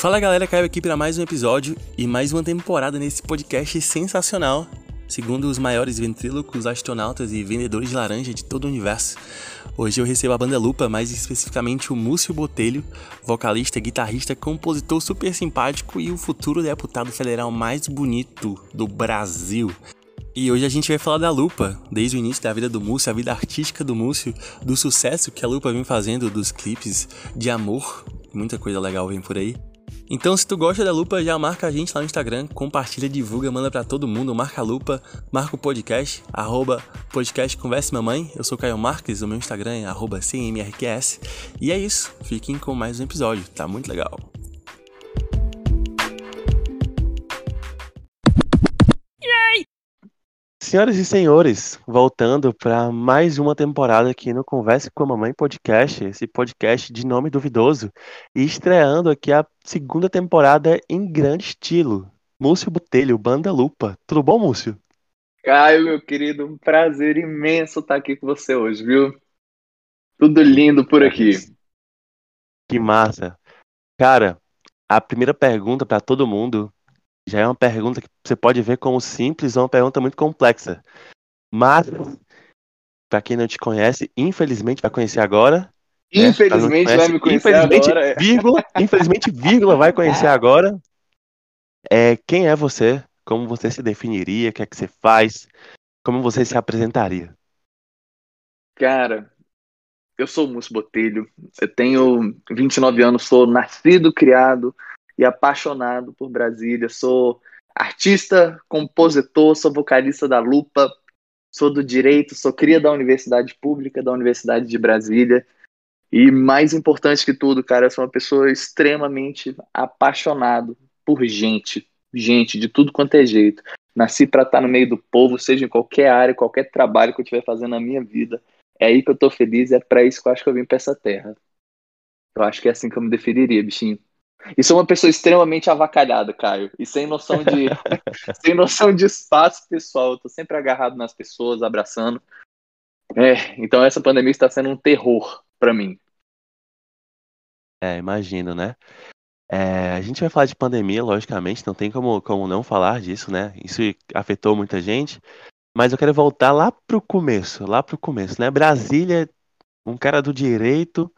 Fala galera, Caio aqui para mais um episódio e mais uma temporada nesse podcast sensacional, segundo os maiores ventrílocos, astronautas e vendedores de laranja de todo o universo. Hoje eu recebo a Banda Lupa, mais especificamente o Múcio Botelho, vocalista, guitarrista, compositor super simpático e o futuro deputado federal mais bonito do Brasil. E hoje a gente vai falar da Lupa, desde o início da vida do Múcio, a vida artística do Múcio, do sucesso que a Lupa vem fazendo, dos clipes de amor, muita coisa legal vem por aí. Então se tu gosta da Lupa, já marca a gente lá no Instagram, compartilha, divulga, manda pra todo mundo, marca a Lupa, marca o podcast, @podcast Converse Mamãe, eu sou Caio Marques, o meu Instagram é @cmrqs, e é isso, fiquem com mais um episódio, tá muito legal. Senhoras e senhores, voltando para mais uma temporada aqui no Converse com a Mamãe Podcast, esse podcast de nome duvidoso, e estreando aqui a segunda temporada em grande estilo, Múcio Botelho, Banda Lupa. Tudo bom, Múcio? Caio, meu querido, um prazer imenso estar aqui com você hoje, viu? Tudo lindo por aqui. Que massa. Cara, a primeira pergunta para todo mundo... Já é uma pergunta que você pode ver como simples, é uma pergunta muito complexa. Mas, para quem não te conhece, infelizmente vai conhecer agora. Infelizmente vai me conhecer agora. Infelizmente, vai conhecer agora. Quem é você? Como você se definiria? O que é que você faz? Como você se apresentaria? Cara, eu sou o Múcio Botelho. Eu tenho 29 anos, sou nascido, criado... e apaixonado por Brasília, sou artista, compositor, sou vocalista da Lupa, sou do direito, sou cria da Universidade Pública, da Universidade de Brasília, e mais importante que tudo, cara, eu sou uma pessoa extremamente apaixonado por gente de tudo quanto é jeito, nasci para estar no meio do povo, seja em qualquer área, qualquer trabalho que eu estiver fazendo na minha vida, é aí que eu tô feliz, é para isso que eu acho que eu vim para essa terra, eu acho que é assim que eu me definiria, bichinho. E sou uma pessoa extremamente avacalhada, Caio. E sem noção de espaço pessoal. Eu tô sempre agarrado nas pessoas, abraçando. Então essa pandemia está sendo um terror pra mim. Imagino, né? A gente vai falar de pandemia, logicamente. Não tem como não falar disso, né? Isso afetou muita gente. Mas eu quero voltar lá pro começo, né? Brasília, um cara do direito...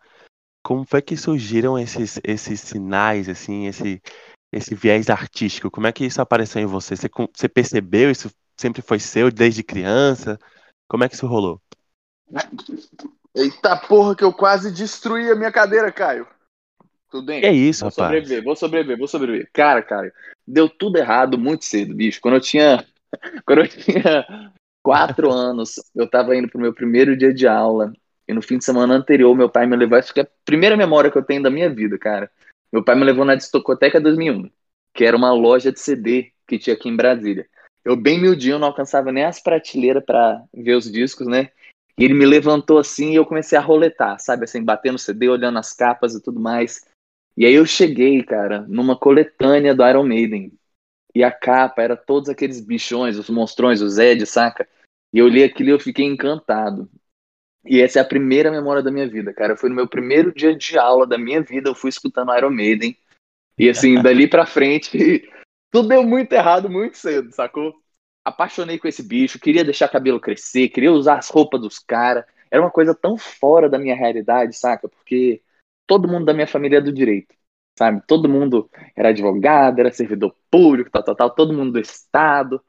Como foi que surgiram esses sinais, assim, esse viés artístico? Como é que isso apareceu em você? Você percebeu? Isso sempre foi seu, desde criança? Como é que isso rolou? Eita porra, que eu quase destruí a minha cadeira, Caio. Tudo bem? É isso, rapaz. Vou sobreviver. Cara, deu tudo errado muito cedo, bicho. Quando eu tinha 4 anos, eu tava indo pro meu primeiro dia de aula. E no fim de semana anterior, meu pai me levou... Isso que é a primeira memória que eu tenho da minha vida, cara. Meu pai me levou na Discoteca 2001, que era uma loja de CD que tinha aqui em Brasília. Eu bem miudinho, não alcançava nem as prateleiras pra ver os discos, né? E ele me levantou assim e eu comecei a roletar, sabe? Assim, batendo CD, olhando as capas e tudo mais. E aí eu cheguei, cara, numa coletânea do Iron Maiden. E a capa era todos aqueles bichões, os monstrões, os Ed, saca? E eu li aquilo e eu fiquei encantado. E essa é a primeira memória da minha vida, cara. Foi no meu primeiro dia de aula da minha vida, eu fui escutando Iron Maiden. E assim, dali pra frente, tudo deu muito errado muito cedo, sacou? Apaixonei com esse bicho, queria deixar cabelo crescer, queria usar as roupas dos caras. Era uma coisa tão fora da minha realidade, saca? Porque todo mundo da minha família é do direito, sabe? Todo mundo era advogado, era servidor público, tal, todo mundo do Estado.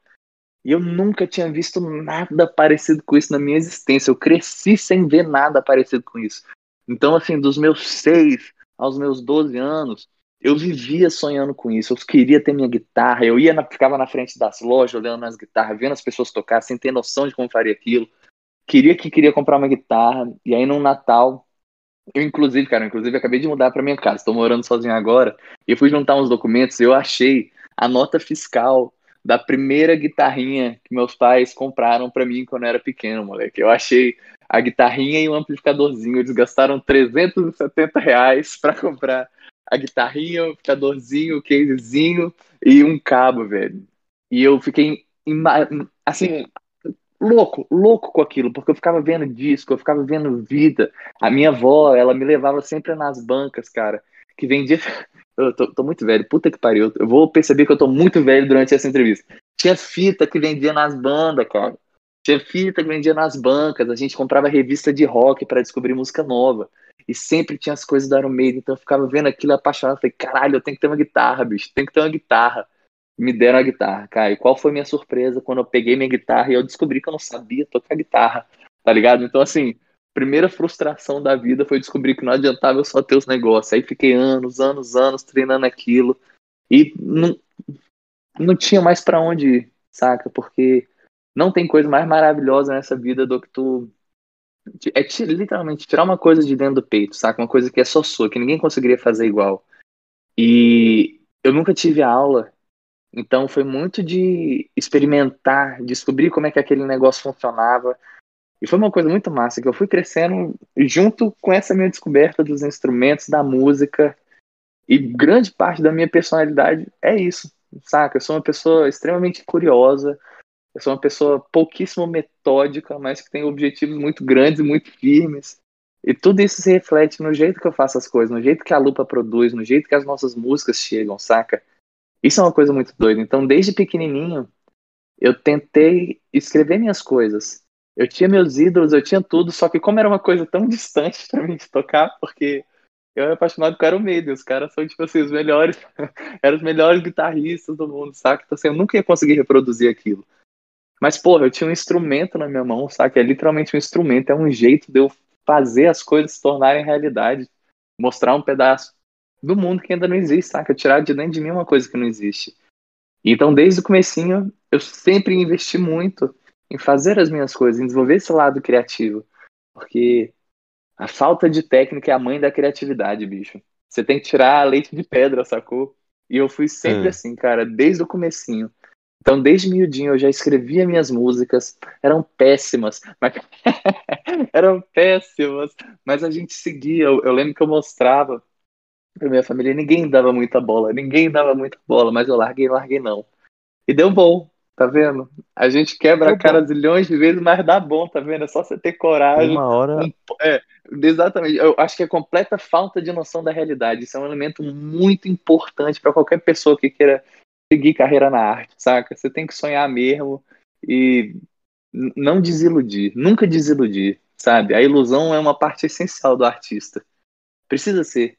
E eu nunca tinha visto nada parecido com isso na minha existência. Eu cresci sem ver nada parecido com isso. Então, assim, dos meus 6 aos meus 12 anos, eu vivia sonhando com isso. Eu queria ter minha guitarra. Eu ficava na frente das lojas, olhando as guitarras, vendo as pessoas tocar, sem ter noção de como faria aquilo. Queria comprar uma guitarra. E aí, no Natal, eu inclusive, acabei de mudar pra minha casa. Estou morando sozinho agora. E eu fui juntar uns documentos e eu achei a nota fiscal da primeira guitarrinha que meus pais compraram pra mim quando eu era pequeno, moleque. Eu achei a guitarrinha e um amplificadorzinho. Eles gastaram R$370 pra comprar a guitarrinha, o amplificadorzinho, o casezinho e um cabo, velho. E eu fiquei, assim, louco com aquilo, porque eu ficava vendo disco, eu ficava vendo vida. A minha avó, ela me levava sempre nas bancas, cara, que vendia... Eu tô muito velho, puta que pariu. Eu vou perceber que eu tô muito velho durante essa entrevista. Tinha fita que vendia nas bandas, cara. Tinha fita que vendia nas bancas. A gente comprava revista de rock pra descobrir música nova. E sempre tinha as coisas do Iron Maiden. Então eu ficava vendo aquilo apaixonado. Falei, caralho, eu tenho que ter uma guitarra, bicho. Tenho que ter uma guitarra. Me deram a guitarra, cara. E qual foi minha surpresa quando eu peguei minha guitarra e eu descobri que eu não sabia tocar guitarra, tá ligado? Então, assim, primeira frustração da vida foi descobrir que não adiantava eu só ter os negócios. Aí fiquei anos treinando aquilo. E não tinha mais pra onde ir, saca? Porque não tem coisa mais maravilhosa nessa vida do que tu... É literalmente tirar uma coisa de dentro do peito, saca? Uma coisa que é só sua, que ninguém conseguiria fazer igual. E eu nunca tive aula... Então foi muito de experimentar, descobrir como é que aquele negócio funcionava. E foi uma coisa muito massa, que eu fui crescendo junto com essa minha descoberta dos instrumentos, da música. E grande parte da minha personalidade é isso, saca? Eu sou uma pessoa extremamente curiosa, eu sou uma pessoa pouquíssimo metódica, mas que tem objetivos muito grandes e muito firmes. E tudo isso se reflete no jeito que eu faço as coisas, no jeito que a Lupa produz, no jeito que as nossas músicas chegam, saca? Isso é uma coisa muito doida. Então, desde pequenininho, eu tentei escrever minhas coisas. Eu tinha meus ídolos, eu tinha tudo, só que como era uma coisa tão distante pra mim de tocar, porque eu era apaixonado com o Iron Maiden, os caras são, tipo assim, os melhores, eram os melhores guitarristas do mundo, saca? Então, assim, eu nunca ia conseguir reproduzir aquilo. Mas, porra, eu tinha um instrumento na minha mão, saca? É literalmente um instrumento, é um jeito de eu fazer as coisas se tornarem realidade, mostrar um pedaço do mundo que ainda não existe, saca? Tirar de dentro de mim uma coisa que não existe. Então, desde o comecinho, eu sempre investi muito em fazer as minhas coisas, em desenvolver esse lado criativo. Porque a falta de técnica é a mãe da criatividade, bicho. Você tem que tirar leite de pedra, sacou? E eu fui sempre assim, cara, desde o comecinho. Então, desde miudinho, eu já escrevia minhas músicas. Eram péssimas, mas... eram péssimas, mas a gente seguia. Eu lembro que eu mostrava pra minha família, ninguém dava muita bola, mas eu larguei não. E deu bom, tá vendo? A gente quebra a cara zilhões de vezes, mas dá bom, tá vendo? É só você ter coragem. Uma hora... É, exatamente. Eu acho que é completa falta de noção da realidade. Isso é um elemento muito importante pra qualquer pessoa que queira seguir carreira na arte, saca? Você tem que sonhar mesmo e não desiludir, nunca desiludir, sabe? A ilusão é uma parte essencial do artista. Precisa ser.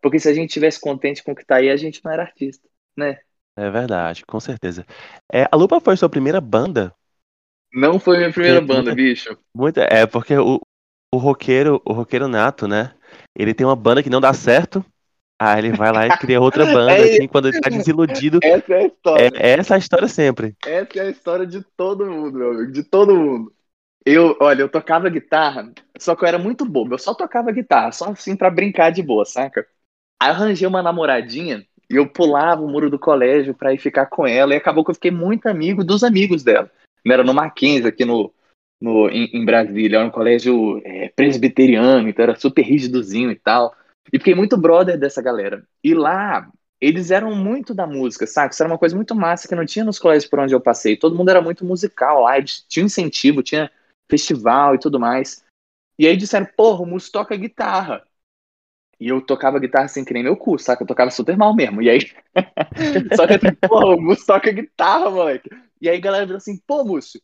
Porque se a gente estivesse contente com o que tá aí, a gente não era artista, né? É verdade, com certeza. É, a Lupa foi sua primeira banda? Não foi minha primeira banda, bicho. É, porque o roqueiro nato, né? Ele tem uma banda que não dá certo, aí ele vai lá e cria outra banda, assim, quando ele tá desiludido. Essa é a história. Essa é a história sempre. Essa é a história de todo mundo, meu amigo, de todo mundo. Olha, eu tocava guitarra, só que eu era muito bobo, eu só tocava guitarra, só assim pra brincar de boa, saca? Arranjei uma namoradinha e eu pulava o muro do colégio pra ir ficar com ela. E acabou que eu fiquei muito amigo dos amigos dela. Era no Mackenzie, aqui em Brasília. Era um colégio presbiteriano, então era super rigidozinho e tal. E fiquei muito brother dessa galera. E lá, eles eram muito da música, saca? Isso era uma coisa muito massa que não tinha nos colégios por onde eu passei. Todo mundo era muito musical lá. Eles tinham incentivo, tinha festival e tudo mais. E aí disseram, porra, o Múcio toca guitarra. E eu tocava guitarra assim que nem meu cu, saca? Eu tocava super mal mesmo. E aí... Só que eu falei, pô, o Múcio toca guitarra, moleque. E aí a galera virou assim, pô, Múcio,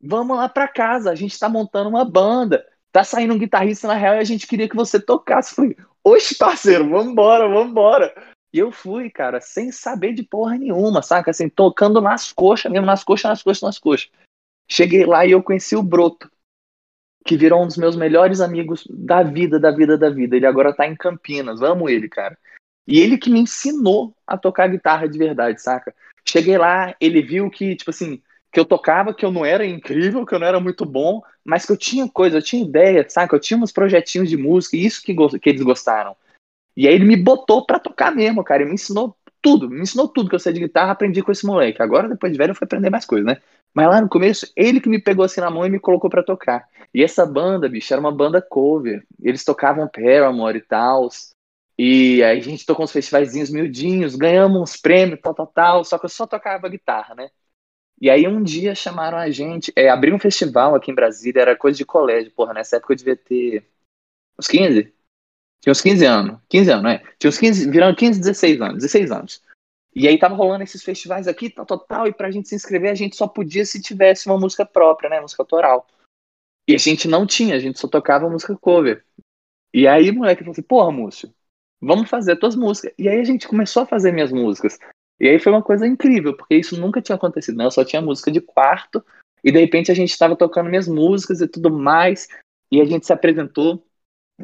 vamos lá pra casa. A gente tá montando uma banda. Tá saindo um guitarrista na real e a gente queria que você tocasse. Eu falei, oxe, parceiro, vambora. E eu fui, cara, sem saber de porra nenhuma, saca? Assim, tocando nas coxas mesmo, nas coxas. Cheguei lá e eu conheci o Broto, que virou um dos meus melhores amigos da vida. Ele agora tá em Campinas, amo ele, cara. E ele que me ensinou a tocar guitarra de verdade, saca? Cheguei lá, ele viu que, tipo assim, que eu tocava, que eu não era incrível, que eu não era muito bom, mas que eu tinha coisa, eu tinha ideia, saca? Eu tinha uns projetinhos de música, e isso que eles gostaram. E aí ele me botou pra tocar mesmo, cara, ele me ensinou tudo que eu sei de guitarra, aprendi com esse moleque. Agora, depois de velho, eu fui aprender mais coisas, né? Mas lá no começo, ele que me pegou assim na mão e me colocou pra tocar. E essa banda, bicho, era uma banda cover. Eles tocavam Paramore e tal. E aí a gente tocou uns festivaizinhos miudinhos, ganhamos uns prêmios, tal. Só que eu só tocava guitarra, né? E aí um dia chamaram a gente, abriu um festival aqui em Brasília, era coisa de colégio, porra. Nessa época eu devia ter uns 15. Tinha uns 15 anos. 15 anos, né? Tinha uns 15, virando 15, 16 anos. 16 anos. E aí tava rolando esses festivais aqui, tal, e pra gente se inscrever, a gente só podia se tivesse uma música própria, né? Música autoral. E a gente não tinha, a gente só tocava música cover. E aí o moleque falou assim, porra, Múcio, vamos fazer as tuas músicas. E aí a gente começou a fazer minhas músicas. E aí foi uma coisa incrível, porque isso nunca tinha acontecido, né? Eu só tinha música de quarto, e de repente a gente estava tocando minhas músicas e tudo mais, e a gente se apresentou,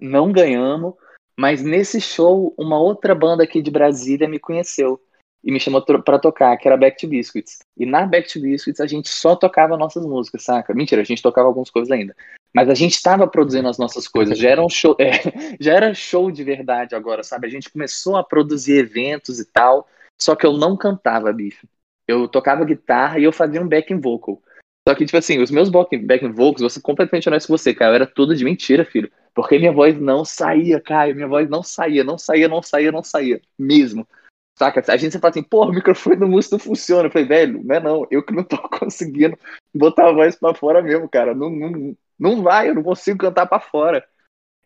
não ganhamos, mas nesse show, uma outra banda aqui de Brasília me conheceu, e me chamou pra tocar, que era Back to Biscuits. E na Back to Biscuits a gente só tocava nossas músicas, saca? Mentira, a gente tocava algumas coisas ainda. Mas a gente estava produzindo as nossas coisas, já era um show, já era show de verdade agora, sabe? A gente começou a produzir eventos e tal, só que eu não cantava, bicho. Eu tocava guitarra e eu fazia um backing vocal. Só que, tipo assim, os meus backing vocals, vou ser completamente honesto com você, Caio, era tudo de mentira, filho. Porque minha voz não saía, Caio, minha voz não saía mesmo. Saca? A gente sempre fala assim, porra, o microfone do músico não funciona. Eu falei, velho, não, eu que não tô conseguindo botar a voz pra fora mesmo, cara. Não vai, eu não consigo cantar pra fora.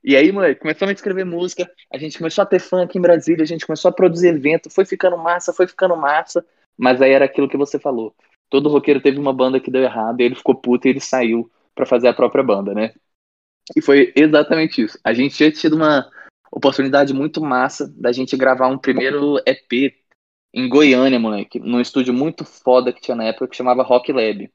E aí, moleque, começamos a escrever música, a gente começou a ter fã aqui em Brasília, a gente começou a produzir evento, foi ficando massa, mas aí era aquilo que você falou. Todo roqueiro teve uma banda que deu errado, ele ficou puto e ele saiu pra fazer a própria banda, né? E foi exatamente isso. A gente tinha tido uma oportunidade muito massa da gente gravar um primeiro EP em Goiânia, moleque, num estúdio muito foda que tinha na época, que chamava Rock Lab.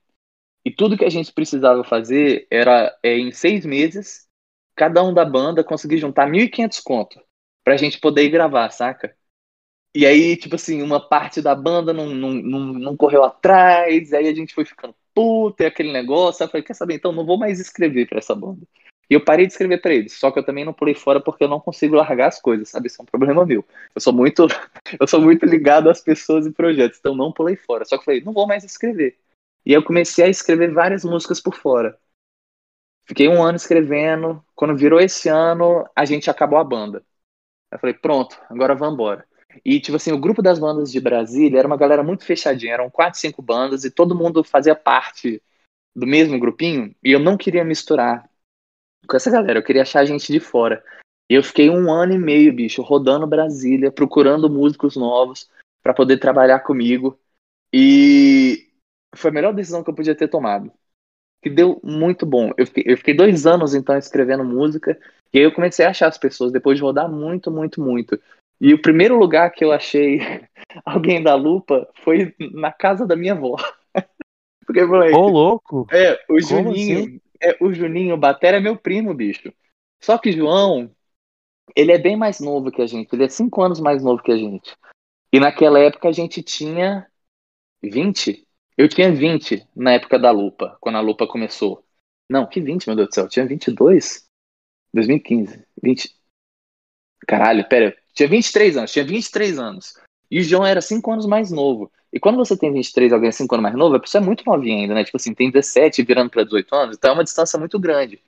E tudo que a gente precisava fazer era, em 6 meses, cada um da banda conseguir juntar 1.500 conto pra gente poder ir gravar, saca? E aí, tipo assim, uma parte da banda não correu atrás, aí a gente foi ficando puto, e aquele negócio, aí eu falei, quer saber, então não vou mais escrever pra essa banda. E eu parei de escrever pra eles, só que eu também não pulei fora porque eu não consigo largar as coisas, sabe? Isso é um problema meu. Eu sou muito ligado às pessoas e projetos, então não pulei fora. Só que eu falei, não vou mais escrever. E aí eu comecei a escrever várias músicas por fora. Fiquei 1 ano escrevendo, quando virou esse ano, a gente acabou a banda. Eu falei, pronto, agora vamos embora. E, tipo assim, o grupo das bandas de Brasília era uma galera muito fechadinha, eram 4, 5 bandas e todo mundo fazia parte do mesmo grupinho e eu não queria misturar com essa galera, eu queria achar a gente de fora. E eu fiquei 1 ano e meio, bicho, rodando Brasília, procurando músicos novos pra poder trabalhar comigo e foi a melhor decisão que eu podia ter tomado, que deu muito bom. Eu fiquei 2 anos, então, escrevendo música e aí eu comecei a achar as pessoas depois de rodar muito. E o primeiro lugar que eu achei alguém da Lupa foi na casa da minha avó. Porque, moleque... Ô, louco! O Juninho Batera é meu primo, bicho. Só que o João, ele é bem mais novo que a gente. Ele é 5 anos mais novo que a gente. E naquela época a gente tinha 20. Eu tinha 20 na época da Lupa, quando a Lupa começou. Não, que 20, meu Deus do céu. Eu tinha 22? 2015. 20. Caralho, pera... Tinha 23 anos. E o João era 5 anos mais novo. E quando você tem 23 e alguém é 5 anos mais novo, a pessoa é muito novinha ainda, né? Tipo assim, tem 17 virando pra 18 anos, então é uma distância muito grande.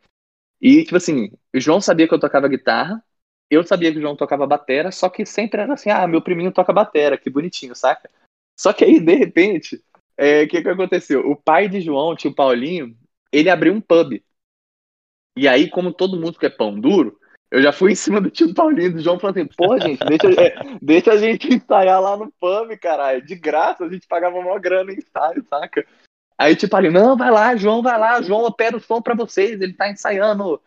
E, tipo assim, o João sabia que eu tocava guitarra, eu sabia que o João tocava batera, só que sempre era assim, ah, meu priminho toca batera, que bonitinho, saca? Só que aí, de repente, o que aconteceu? O pai de João, tio Paulinho, ele abriu um pub. E aí, como todo mundo quer pão duro, eu já fui em cima do tio Paulinho, do João, falando assim, pô, gente, deixa a gente ensaiar lá no pub, caralho. De graça, a gente pagava maior grana em ensaio, saca? Aí o tio Paulinho, não, vai lá, João, opera o som pra vocês, ele tá ensaiando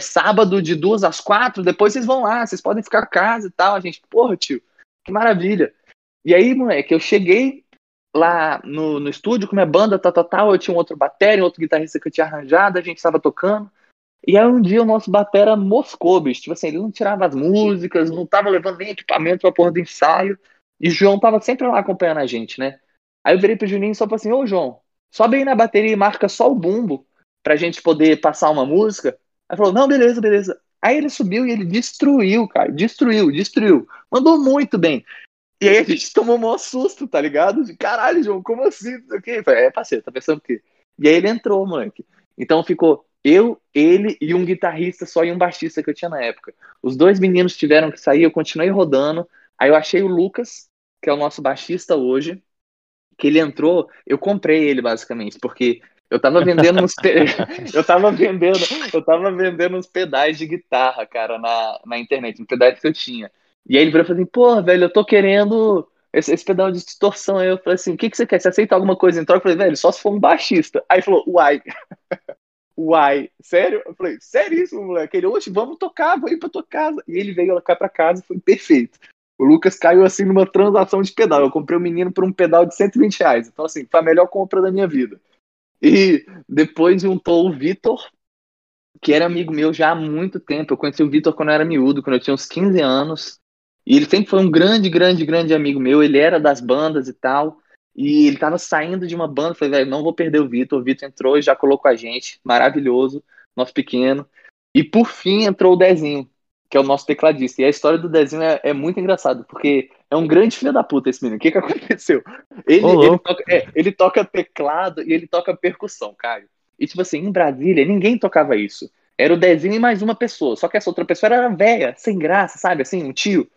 sábado de 2 às 4, depois vocês vão lá, vocês podem ficar em casa e tal. A gente, porra, tio, que maravilha. E aí, moleque, eu cheguei lá no estúdio com minha banda, eu tinha um outro batera, um outro guitarrista que eu tinha arranjado, a gente tava tocando. E aí um dia o nosso batera moscou, bicho. Tipo assim, ele não tirava as músicas, não tava levando nem equipamento pra porra do ensaio. E o João tava sempre lá acompanhando a gente, né? Aí eu virei pro Juninho e só falei assim, ô João, sobe aí na bateria e marca só o bumbo pra gente poder passar uma música. Aí falou, não, beleza. Aí ele subiu e ele destruiu, cara. Destruiu. Mandou muito bem. E aí a gente tomou o maior susto, tá ligado? De caralho, João, como assim? Eu falei, parceiro, tá pensando o quê? E aí ele entrou, moleque. Então ficou... eu, ele e um guitarrista só e um baixista que eu tinha na época. Os 2 meninos tiveram que sair, eu continuei rodando. Aí eu achei o Lucas, que é o nosso baixista hoje, que ele entrou, eu comprei ele basicamente, porque Eu tava vendendo uns pedais de guitarra, cara, na internet, uns pedais que eu tinha. E aí ele virou e falou assim, pô, velho, eu tô querendo esse pedal de distorção aí. Eu falei assim, o que você quer? Você aceita alguma coisa em troca? Eu falei, velho, só se for um baixista. Aí ele falou, uai, sério? Eu falei, seríssimo, moleque. Ele, hoje vamos tocar, vou ir pra tua casa. E ele veio cá pra casa e foi perfeito. O Lucas caiu assim numa transação de pedal. Eu comprei um menino por um pedal de R$120. Então assim, foi a melhor compra da minha vida. E depois juntou o Vitor, que era amigo meu já há muito tempo. Eu conheci o Vitor quando eu era miúdo, quando eu tinha uns 15 anos. E ele sempre foi um grande, grande, grande amigo meu. Ele era das bandas e tal. E ele tava saindo de uma banda. Falei, velho, não vou perder o Vitor. O Vitor entrou e já colocou a gente. Maravilhoso, nosso pequeno. E por fim entrou o Dezinho, que é o nosso tecladista. E a história do Dezinho é muito engraçada, porque é um grande filho da puta esse menino. O que aconteceu? Ele toca teclado e ele toca percussão, Caio. E tipo assim, em Brasília, ninguém tocava isso. Era o Dezinho e mais uma pessoa. Só que essa outra pessoa era velha, sem graça, sabe? Assim, um tio.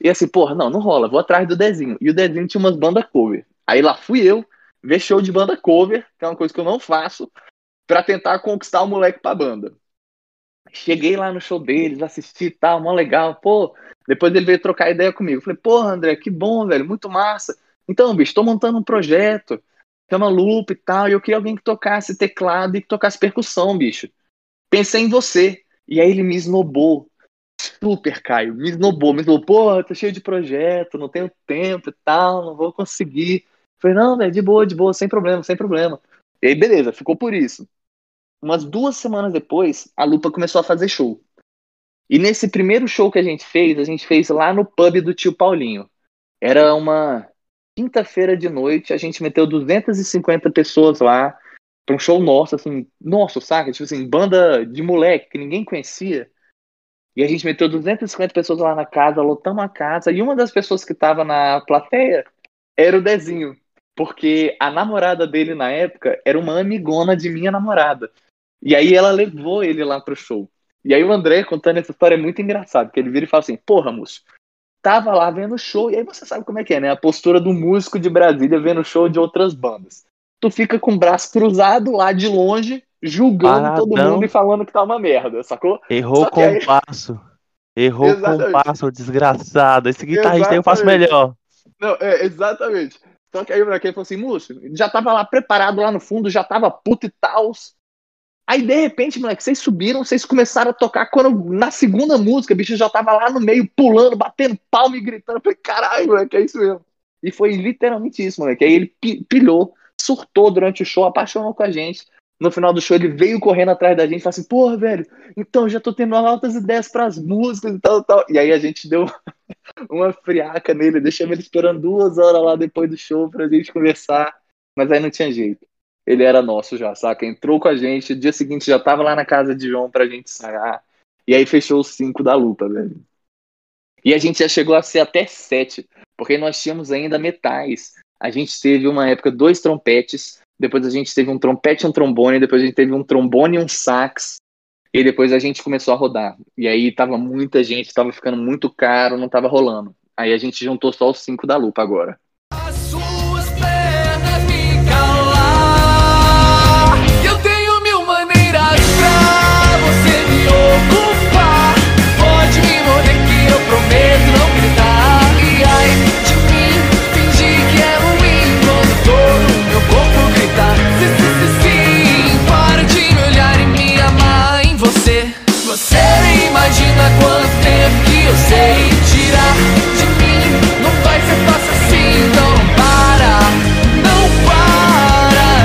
E assim, porra, não rola, vou atrás do Dezinho. E o Dezinho tinha umas bandas cover. Aí lá fui eu, ver show de banda cover, que é uma coisa que eu não faço, pra tentar conquistar o moleque pra banda. Cheguei lá no show deles, assisti e tal, mó legal, pô. Depois ele veio trocar ideia comigo. Falei, porra, André, que bom, velho, muito massa. Então, bicho, tô montando um projeto, chama Lupa e tal, e eu queria alguém que tocasse teclado e que tocasse percussão, bicho. Pensei em você. E aí ele me esnobou. Super, Caio, me esnobou. Porra, tô cheio de projeto, não tenho tempo e tal, não vou conseguir. Falei, não, velho, de boa, sem problema. E aí, beleza, ficou por isso. Umas 2 semanas depois, a Lupa começou a fazer show. E nesse primeiro show que a gente fez lá no pub do tio Paulinho. Era uma quinta-feira de noite, a gente meteu 250 pessoas lá pra um show nosso, assim, nosso, saca? Tipo assim, banda de moleque que ninguém conhecia. E a gente meteu 250 pessoas lá na casa, lotamos a casa. E uma das pessoas que tava na plateia era o Dezinho. Porque a namorada dele na época era uma amigona de minha namorada. E aí ela levou ele lá pro show. E aí o André contando essa história é muito engraçado. Porque ele vira e fala assim, porra, Múcio, tava lá vendo o show. E aí você sabe como é que é, né? A postura do músico de Brasília vendo o show de outras bandas. Tu fica com o braço cruzado lá de longe, julgando Paradão. Todo mundo e falando que tá uma merda, sacou? Errou o compasso. Aí... Errou o compasso, desgraçado. Esse guitarrista aí eu faço melhor. Não, exatamente. Só que aí o Braquinho falou assim, Múcio, já tava lá preparado lá no fundo, já tava puto e tal. Aí, de repente, moleque, vocês subiram, vocês começaram a tocar. Quando na segunda música, bicho, já tava lá no meio, pulando, batendo palma e gritando. Eu falei, caralho, moleque, é isso mesmo. E foi literalmente isso, moleque. Aí ele pilhou, surtou durante o show, apaixonou com a gente. No final do show, ele veio correndo atrás da gente e falou assim, porra, velho, então já tô tendo altas ideias pras músicas e tal. E aí a gente deu uma friaca nele, deixamos ele esperando 2 horas lá depois do show pra gente conversar. Mas aí não tinha jeito. Ele era nosso já, saca? Entrou com a gente, no dia seguinte já tava lá na casa de João pra gente ensaiar. E aí fechou os 5 da Lupa, velho. E a gente já chegou a ser até 7, porque nós tínhamos ainda metais. A gente teve uma época 2 trompetes, depois a gente teve um trompete e um trombone, depois a gente teve um trombone e um sax, e depois a gente começou a rodar. E aí tava muita gente, tava ficando muito caro, não tava rolando. Aí a gente juntou só os 5 da Lupa agora. As suas pernas ficam lá, eu tenho 1000 maneiras pra você me ocupar. Pode me morder que eu prometo não gritar. E aí de mim, fingir que é ruim quando todo meu corpo gritar. Sim, para de me olhar e me amar em você. Você nem imagina quanto tempo que eu sei tirar de mim. Não vai ser fácil assim, então não para.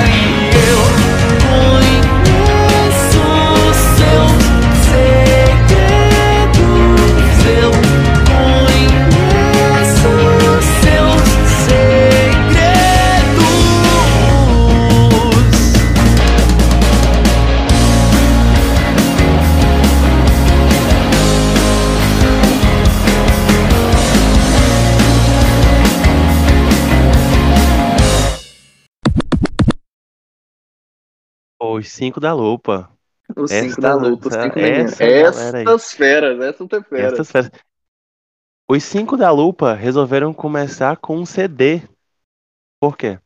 E eu conheço seus segredos, eu conheço seus Os 5 da Lupa. Os 5 da Lupa, os 5 meninos. Essas feras. Os 5 da Lupa resolveram começar com um CD. Por quê?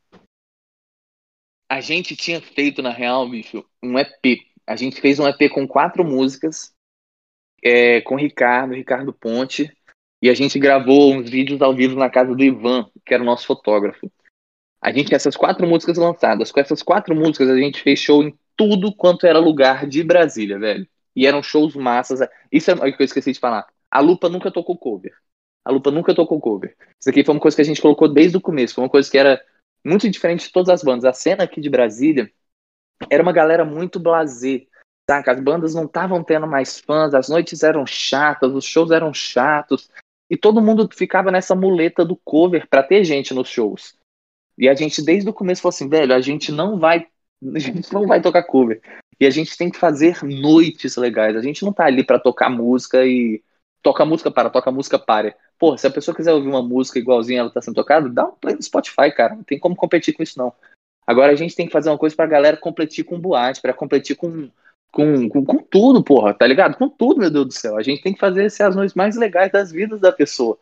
A gente tinha feito, na real, bicho, um EP. A gente fez um EP com 4 músicas, com Ricardo Ponte, e a gente gravou uns vídeos ao vivo na casa do Ivan, que era o nosso fotógrafo. A gente tinha essas 4 músicas lançadas. Com essas 4 músicas, a gente fez show em tudo quanto era lugar de Brasília, velho. E eram shows massas. Isso é uma coisa que eu esqueci de falar. A Lupa nunca tocou cover. Isso aqui foi uma coisa que a gente colocou desde o começo. Foi uma coisa que era muito diferente de todas as bandas. A cena aqui de Brasília era uma galera muito blasé, saca? As bandas não estavam tendo mais fãs, as noites eram chatas, os shows eram chatos. E todo mundo ficava nessa muleta do cover pra ter gente nos shows. E a gente, desde o começo, falou assim, velho, a gente não vai tocar cover. E a gente tem que fazer noites legais. A gente não tá ali pra tocar música e... Toca música, para. Pô, se a pessoa quiser ouvir uma música igualzinha ela tá sendo tocada, dá um play no Spotify, cara. Não tem como competir com isso, não. Agora a gente tem que fazer uma coisa pra galera competir com boate, pra competir com tudo, porra, tá ligado? Com tudo, meu Deus do céu. A gente tem que fazer as noites mais legais das vidas da pessoa.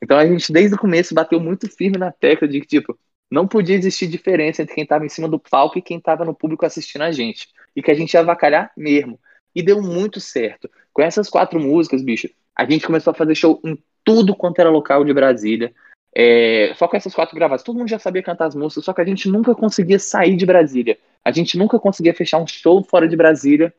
Então a gente, desde o começo, bateu muito firme na tecla de que, tipo, não podia existir diferença entre quem tava em cima do palco e quem tava no público assistindo a gente. E que a gente ia avacalhar mesmo. E deu muito certo. Com essas 4 músicas, bicho, a gente começou a fazer show em tudo quanto era local de Brasília. Só com essas 4 gravadas. Todo mundo já sabia cantar as músicas, só que a gente nunca conseguia sair de Brasília. A gente nunca conseguia fechar um show fora de Brasília.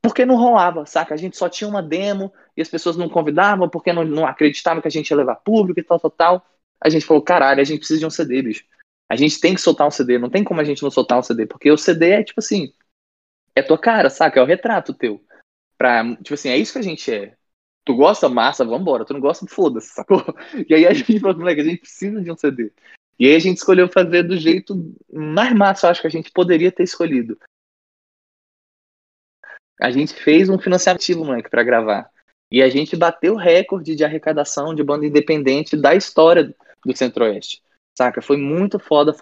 Porque não rolava, saca? A gente só tinha uma demo e as pessoas não convidavam porque não acreditavam que a gente ia levar público e tal. A gente falou, caralho, a gente precisa de um CD, bicho. A gente tem que soltar um CD, não tem como a gente não soltar um CD. Porque o CD é, tipo assim, é tua cara, saca? É o retrato teu. Tipo assim, é isso que a gente é. Tu gosta? Massa, vambora. Tu não gosta? Foda-se, sacou? E aí a gente falou, moleque, a gente precisa de um CD. E aí a gente escolheu fazer do jeito mais massa, eu acho que a gente poderia ter escolhido. A gente fez um financiamento, moleque, pra gravar. E a gente bateu o recorde de arrecadação de banda independente da história do Centro-Oeste, saca? Foi muito foda.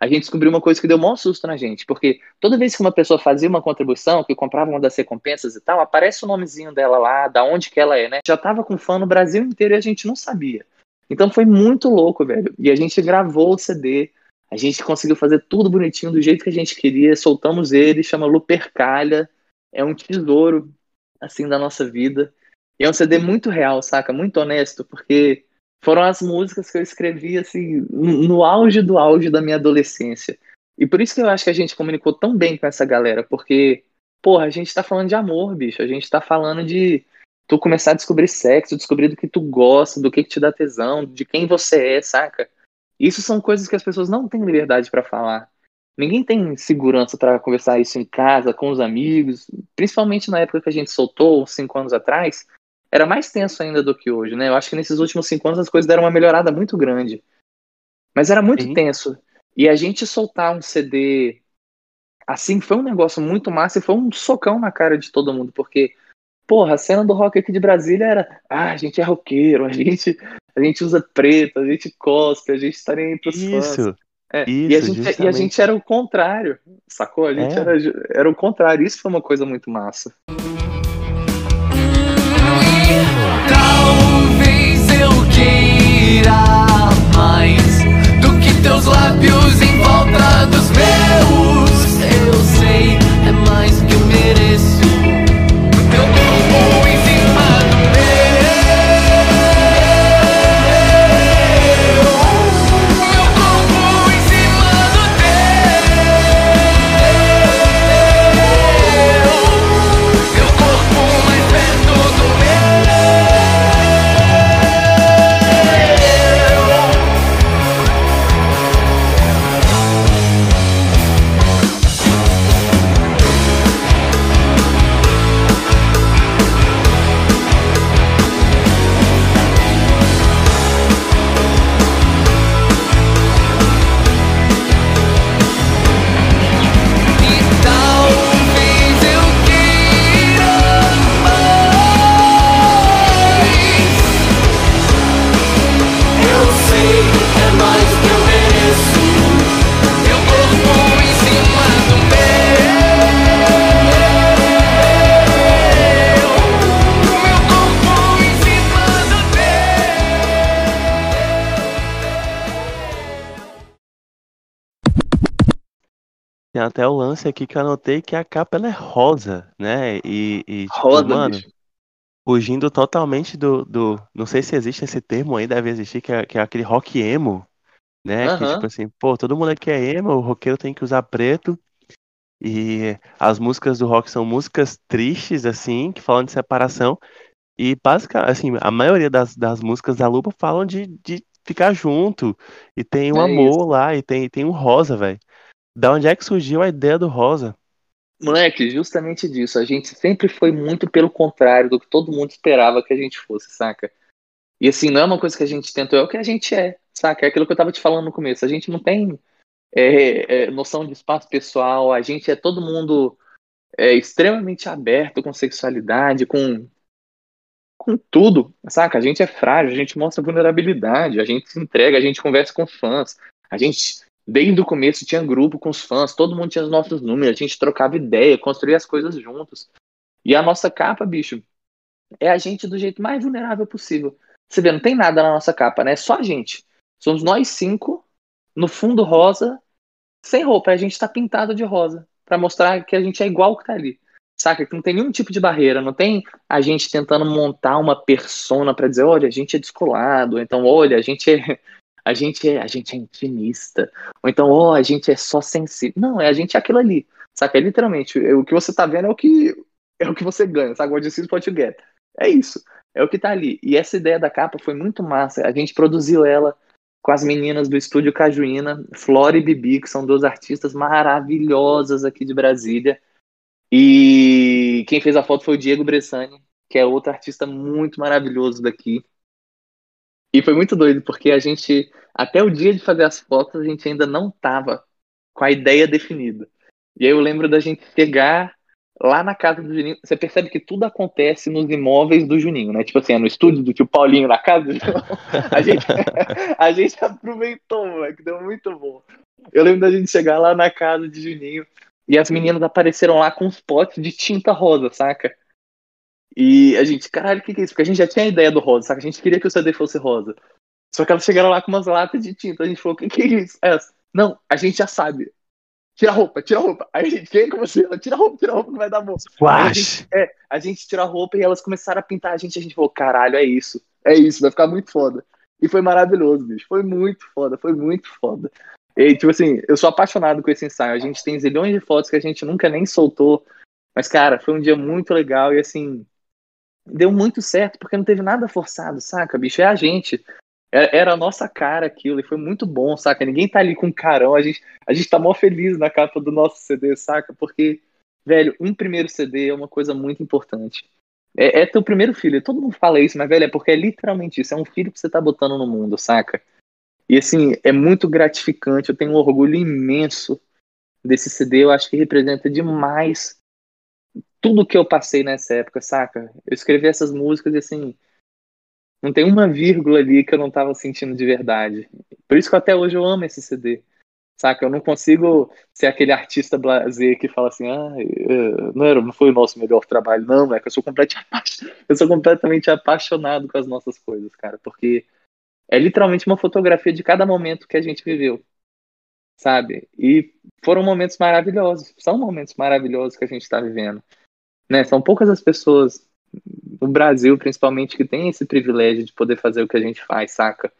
A gente descobriu uma coisa que deu um maior susto na gente, porque toda vez que uma pessoa fazia uma contribuição, que comprava uma das recompensas e tal, aparece o nomezinho dela lá, da onde que ela é, né? Já tava com fã no Brasil inteiro e a gente não sabia. Então foi muito louco, velho. E a gente gravou o CD, a gente conseguiu fazer tudo bonitinho, do jeito que a gente queria, soltamos ele, chama Lupercalha, é um tesouro, assim, da nossa vida. E é um CD muito real, saca? Muito honesto, porque... foram as músicas que eu escrevi, assim, no auge do auge da minha adolescência. E por isso que eu acho que a gente comunicou tão bem com essa galera, porque, porra, a gente tá falando de amor, bicho. A gente tá falando de tu começar a descobrir sexo, descobrir do que tu gosta, do que te dá tesão, de quem você é, saca? Isso são coisas que as pessoas não têm liberdade pra falar. Ninguém tem segurança pra conversar isso em casa, com os amigos, principalmente na época que a gente soltou, 5 anos atrás. Era mais tenso ainda do que hoje, né? Eu acho que nesses últimos 5 anos as coisas deram uma melhorada muito grande. Mas era muito tenso. E a gente soltar um CD assim foi um negócio muito massa e foi um socão na cara de todo mundo. Porque, porra, a cena do rock aqui de Brasília era... ah, a gente é roqueiro, a gente usa preto, a gente cospe, a gente tá nem aí pros fãs. E a gente era o contrário, sacou? A gente era o contrário. Isso foi uma coisa muito massa. Talvez eu queira mais do que teus lábios em volta dos meus. Eu sei, é mais que eu mereço. Teu corpo em cima do meu corpo em cima do teu. Tem até o lance aqui que eu anotei que a capa ela é rosa, né? E tipo, rosa, mano, bicho. Fugindo totalmente do... Não sei se existe esse termo aí, deve existir, que é aquele rock emo, né? Uhum. Que tipo assim, pô, todo mundo que é emo, o roqueiro tem que usar preto. E as músicas do rock são músicas tristes, assim, que falam de separação. E basicamente, assim, a maioria das músicas da Lupa falam de ficar junto. E tem um amor lá, e tem um rosa, velho. Da onde é que surgiu a ideia do rosa? Moleque, justamente disso. A gente sempre foi muito pelo contrário do que todo mundo esperava que a gente fosse, saca? E assim, não é uma coisa que a gente tentou, é o que a gente é, saca? É aquilo que eu tava te falando no começo. A gente não tem noção de espaço pessoal, a gente é todo mundo extremamente aberto com sexualidade, com tudo, saca? A gente é frágil, a gente mostra vulnerabilidade, a gente se entrega, a gente conversa com fãs, a gente, desde o começo, tinha grupo com os fãs, todo mundo tinha os nossos números, a gente trocava ideia, construía as coisas juntos. E a nossa capa, bicho, é a gente do jeito mais vulnerável possível. Você vê, não tem nada na nossa capa, né? É só a gente. Somos nós 5, no fundo rosa, sem roupa, a gente tá pintado de rosa, pra mostrar que a gente é igual o que tá ali. Saca? Que não tem nenhum tipo de barreira, não tem a gente tentando montar uma persona pra dizer, olha, a gente é descolado, ou então, olha, a gente é intimista, ou então, ó, a gente é só sensível. Não, a gente é aquilo ali, saca? É literalmente, o que você tá vendo é o que você ganha, saca? What you see is what you get. É isso, é o que tá ali. E essa ideia da capa foi muito massa, a gente produziu ela com as meninas do Estúdio Cajuína, Flora e Bibi, que são duas artistas maravilhosas aqui de Brasília. E quem fez a foto foi o Diego Bressani, que é outro artista muito maravilhoso daqui. E foi muito doido, porque a gente, até o dia de fazer as fotos, a gente ainda não tava com a ideia definida. E aí eu lembro da gente chegar lá na casa do Juninho. Você percebe que tudo acontece nos imóveis do Juninho, né? Tipo assim, é no estúdio do tio Paulinho, na casa do Juninho. A gente aproveitou, moleque, que deu muito bom. Eu lembro da gente chegar lá na casa de Juninho. E as meninas apareceram lá com uns potes de tinta rosa, saca? E a gente, caralho, o que é isso? Porque a gente já tinha a ideia do rosa, saca? A gente queria que o CD fosse rosa. Só que elas chegaram lá com umas latas de tinta. A gente falou, o que é isso? Essa. Não, a gente já sabe. Tira a roupa, tira a roupa. Aí a gente, quem é com você? Ela, tira a roupa que vai dar bom. A gente tirou a roupa e elas começaram a pintar a gente falou, caralho, é isso, vai ficar muito foda. E foi maravilhoso, bicho. Foi muito foda. E, tipo assim, eu sou apaixonado com esse ensaio. A gente tem zilhões de fotos que a gente nunca nem soltou. Mas, cara, foi um dia muito legal. E, assim, deu muito certo. Porque não teve nada forçado, saca, bicho? É a gente. Era a nossa cara aquilo. E foi muito bom, saca? Ninguém tá ali com carão. A gente tá mó feliz na capa do nosso CD, saca? Porque, velho, um primeiro CD é uma coisa muito importante. É teu primeiro filho. Todo mundo fala isso, mas, velho, é porque é literalmente isso. É um filho que você tá botando no mundo, saca? E assim, é muito gratificante, eu tenho um orgulho imenso desse CD, eu acho que representa demais tudo que eu passei nessa época, saca? Eu escrevi essas músicas e assim, não tem uma vírgula ali que eu não tava sentindo de verdade. Por isso que até hoje eu amo esse CD, saca? Eu não consigo ser aquele artista blasé que fala assim, não foi o nosso melhor trabalho, não, moleque, eu sou completamente apaixonado com as nossas coisas, cara, porque... é literalmente uma fotografia de cada momento que a gente viveu, sabe? E foram momentos maravilhosos, são momentos maravilhosos que a gente está vivendo, né? São poucas as pessoas, no Brasil principalmente, que tem esse privilégio de poder fazer o que a gente faz, saca?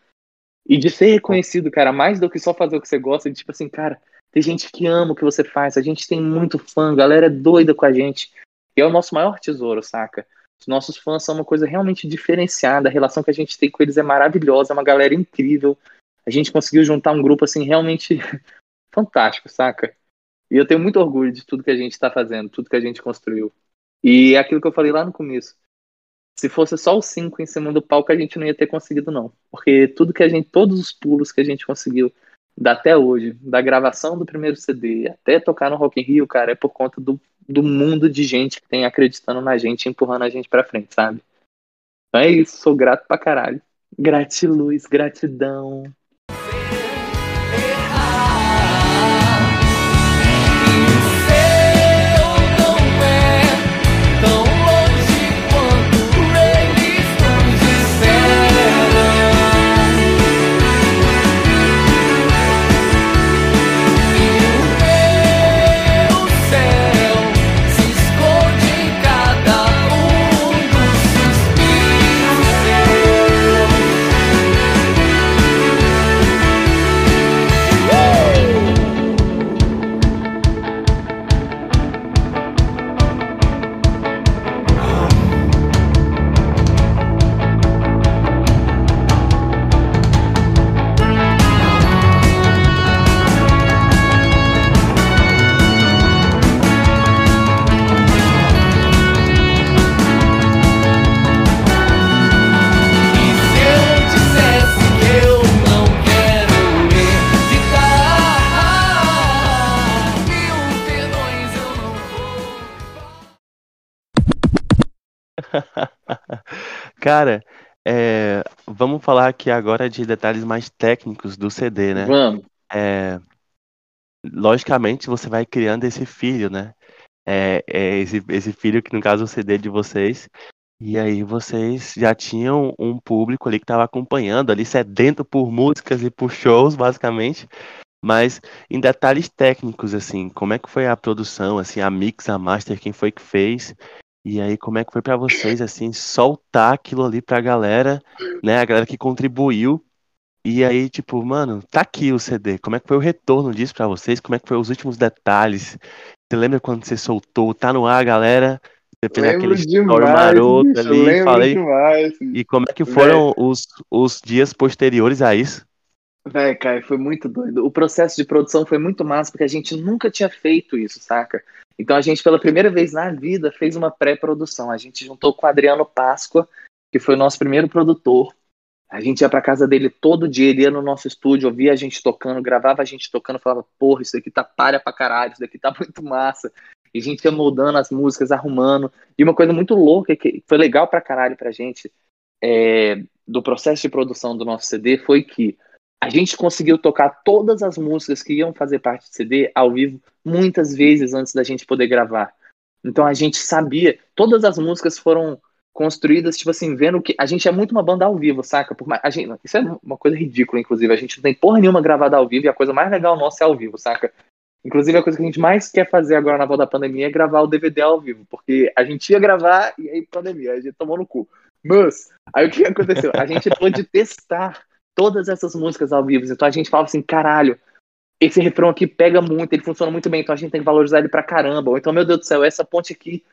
E de ser reconhecido, cara, mais do que só fazer o que você gosta, de tipo assim, cara, tem gente que ama o que você faz, a gente tem muito fã, a galera é doida com a gente, e é o nosso maior tesouro, saca? Os nossos fãs são uma coisa realmente diferenciada, a relação que a gente tem com eles é maravilhosa, é uma galera incrível. A gente conseguiu juntar um grupo, assim, realmente fantástico, saca? E eu tenho muito orgulho de tudo que a gente tá fazendo, tudo que a gente construiu. E é aquilo que eu falei lá no começo. Se fosse só os 5 em cima do palco, a gente não ia ter conseguido, não. Porque tudo que a gente, todos os pulos que a gente conseguiu dar até hoje, da gravação do primeiro CD, até tocar no Rock in Rio, cara, é por conta do mundo de gente que tem acreditando na gente, empurrando a gente pra frente, sabe? Então é isso, sou grato pra caralho. Gratiluz, gratidão. Cara, vamos falar aqui agora de detalhes mais técnicos do CD, né? Vamos. Logicamente, você vai criando esse filho, né? Esse filho que, no caso, é o CD de vocês. E aí vocês já tinham um público ali que estava acompanhando, ali sedento por músicas e por shows, basicamente. Mas em detalhes técnicos, assim, como é que foi a produção, assim, a mix, a master, quem foi que fez? E aí como é que foi pra vocês, assim, soltar aquilo ali pra galera, né, a galera que contribuiu? E aí, tipo, mano, tá aqui o CD, como é que foi o retorno disso pra vocês? Como é que foi os últimos detalhes? Você lembra quando você soltou, tá no ar, galera? Você fez aquele story maroto ali, falei. Demais. E como é que foram os dias posteriores a isso? Véi, Caio, foi muito doido. O processo de produção foi muito massa, porque a gente nunca tinha feito isso, saca? Então a gente, pela primeira vez na vida, fez uma pré-produção. A gente juntou com o Adriano Páscoa, que foi o nosso primeiro produtor. A gente ia pra casa dele todo dia, ele ia no nosso estúdio, ouvia a gente tocando, gravava a gente tocando, falava, porra, isso daqui tá palha pra caralho, isso daqui tá muito massa. E a gente ia moldando as músicas, arrumando. E uma coisa muito louca, que foi legal pra caralho pra gente, do processo de produção do nosso CD, foi que a gente conseguiu tocar todas as músicas que iam fazer parte do CD ao vivo muitas vezes antes da gente poder gravar. Então a gente sabia, todas as músicas foram construídas, tipo assim, vendo que... A gente é muito uma banda ao vivo, saca? Isso é uma coisa ridícula, inclusive. A gente não tem porra nenhuma gravada ao vivo e a coisa mais legal nossa é ao vivo, saca? Inclusive a coisa que a gente mais quer fazer agora na volta da pandemia é gravar o DVD ao vivo, porque a gente ia gravar e aí pandemia, a gente tomou no cu. Mas, aí o que aconteceu? A gente pôde testar todas essas músicas ao vivo, então a gente falava assim, caralho, esse refrão aqui pega muito, ele funciona muito bem, então a gente tem que valorizar ele pra caramba, ou então, meu Deus do céu, essa ponte aqui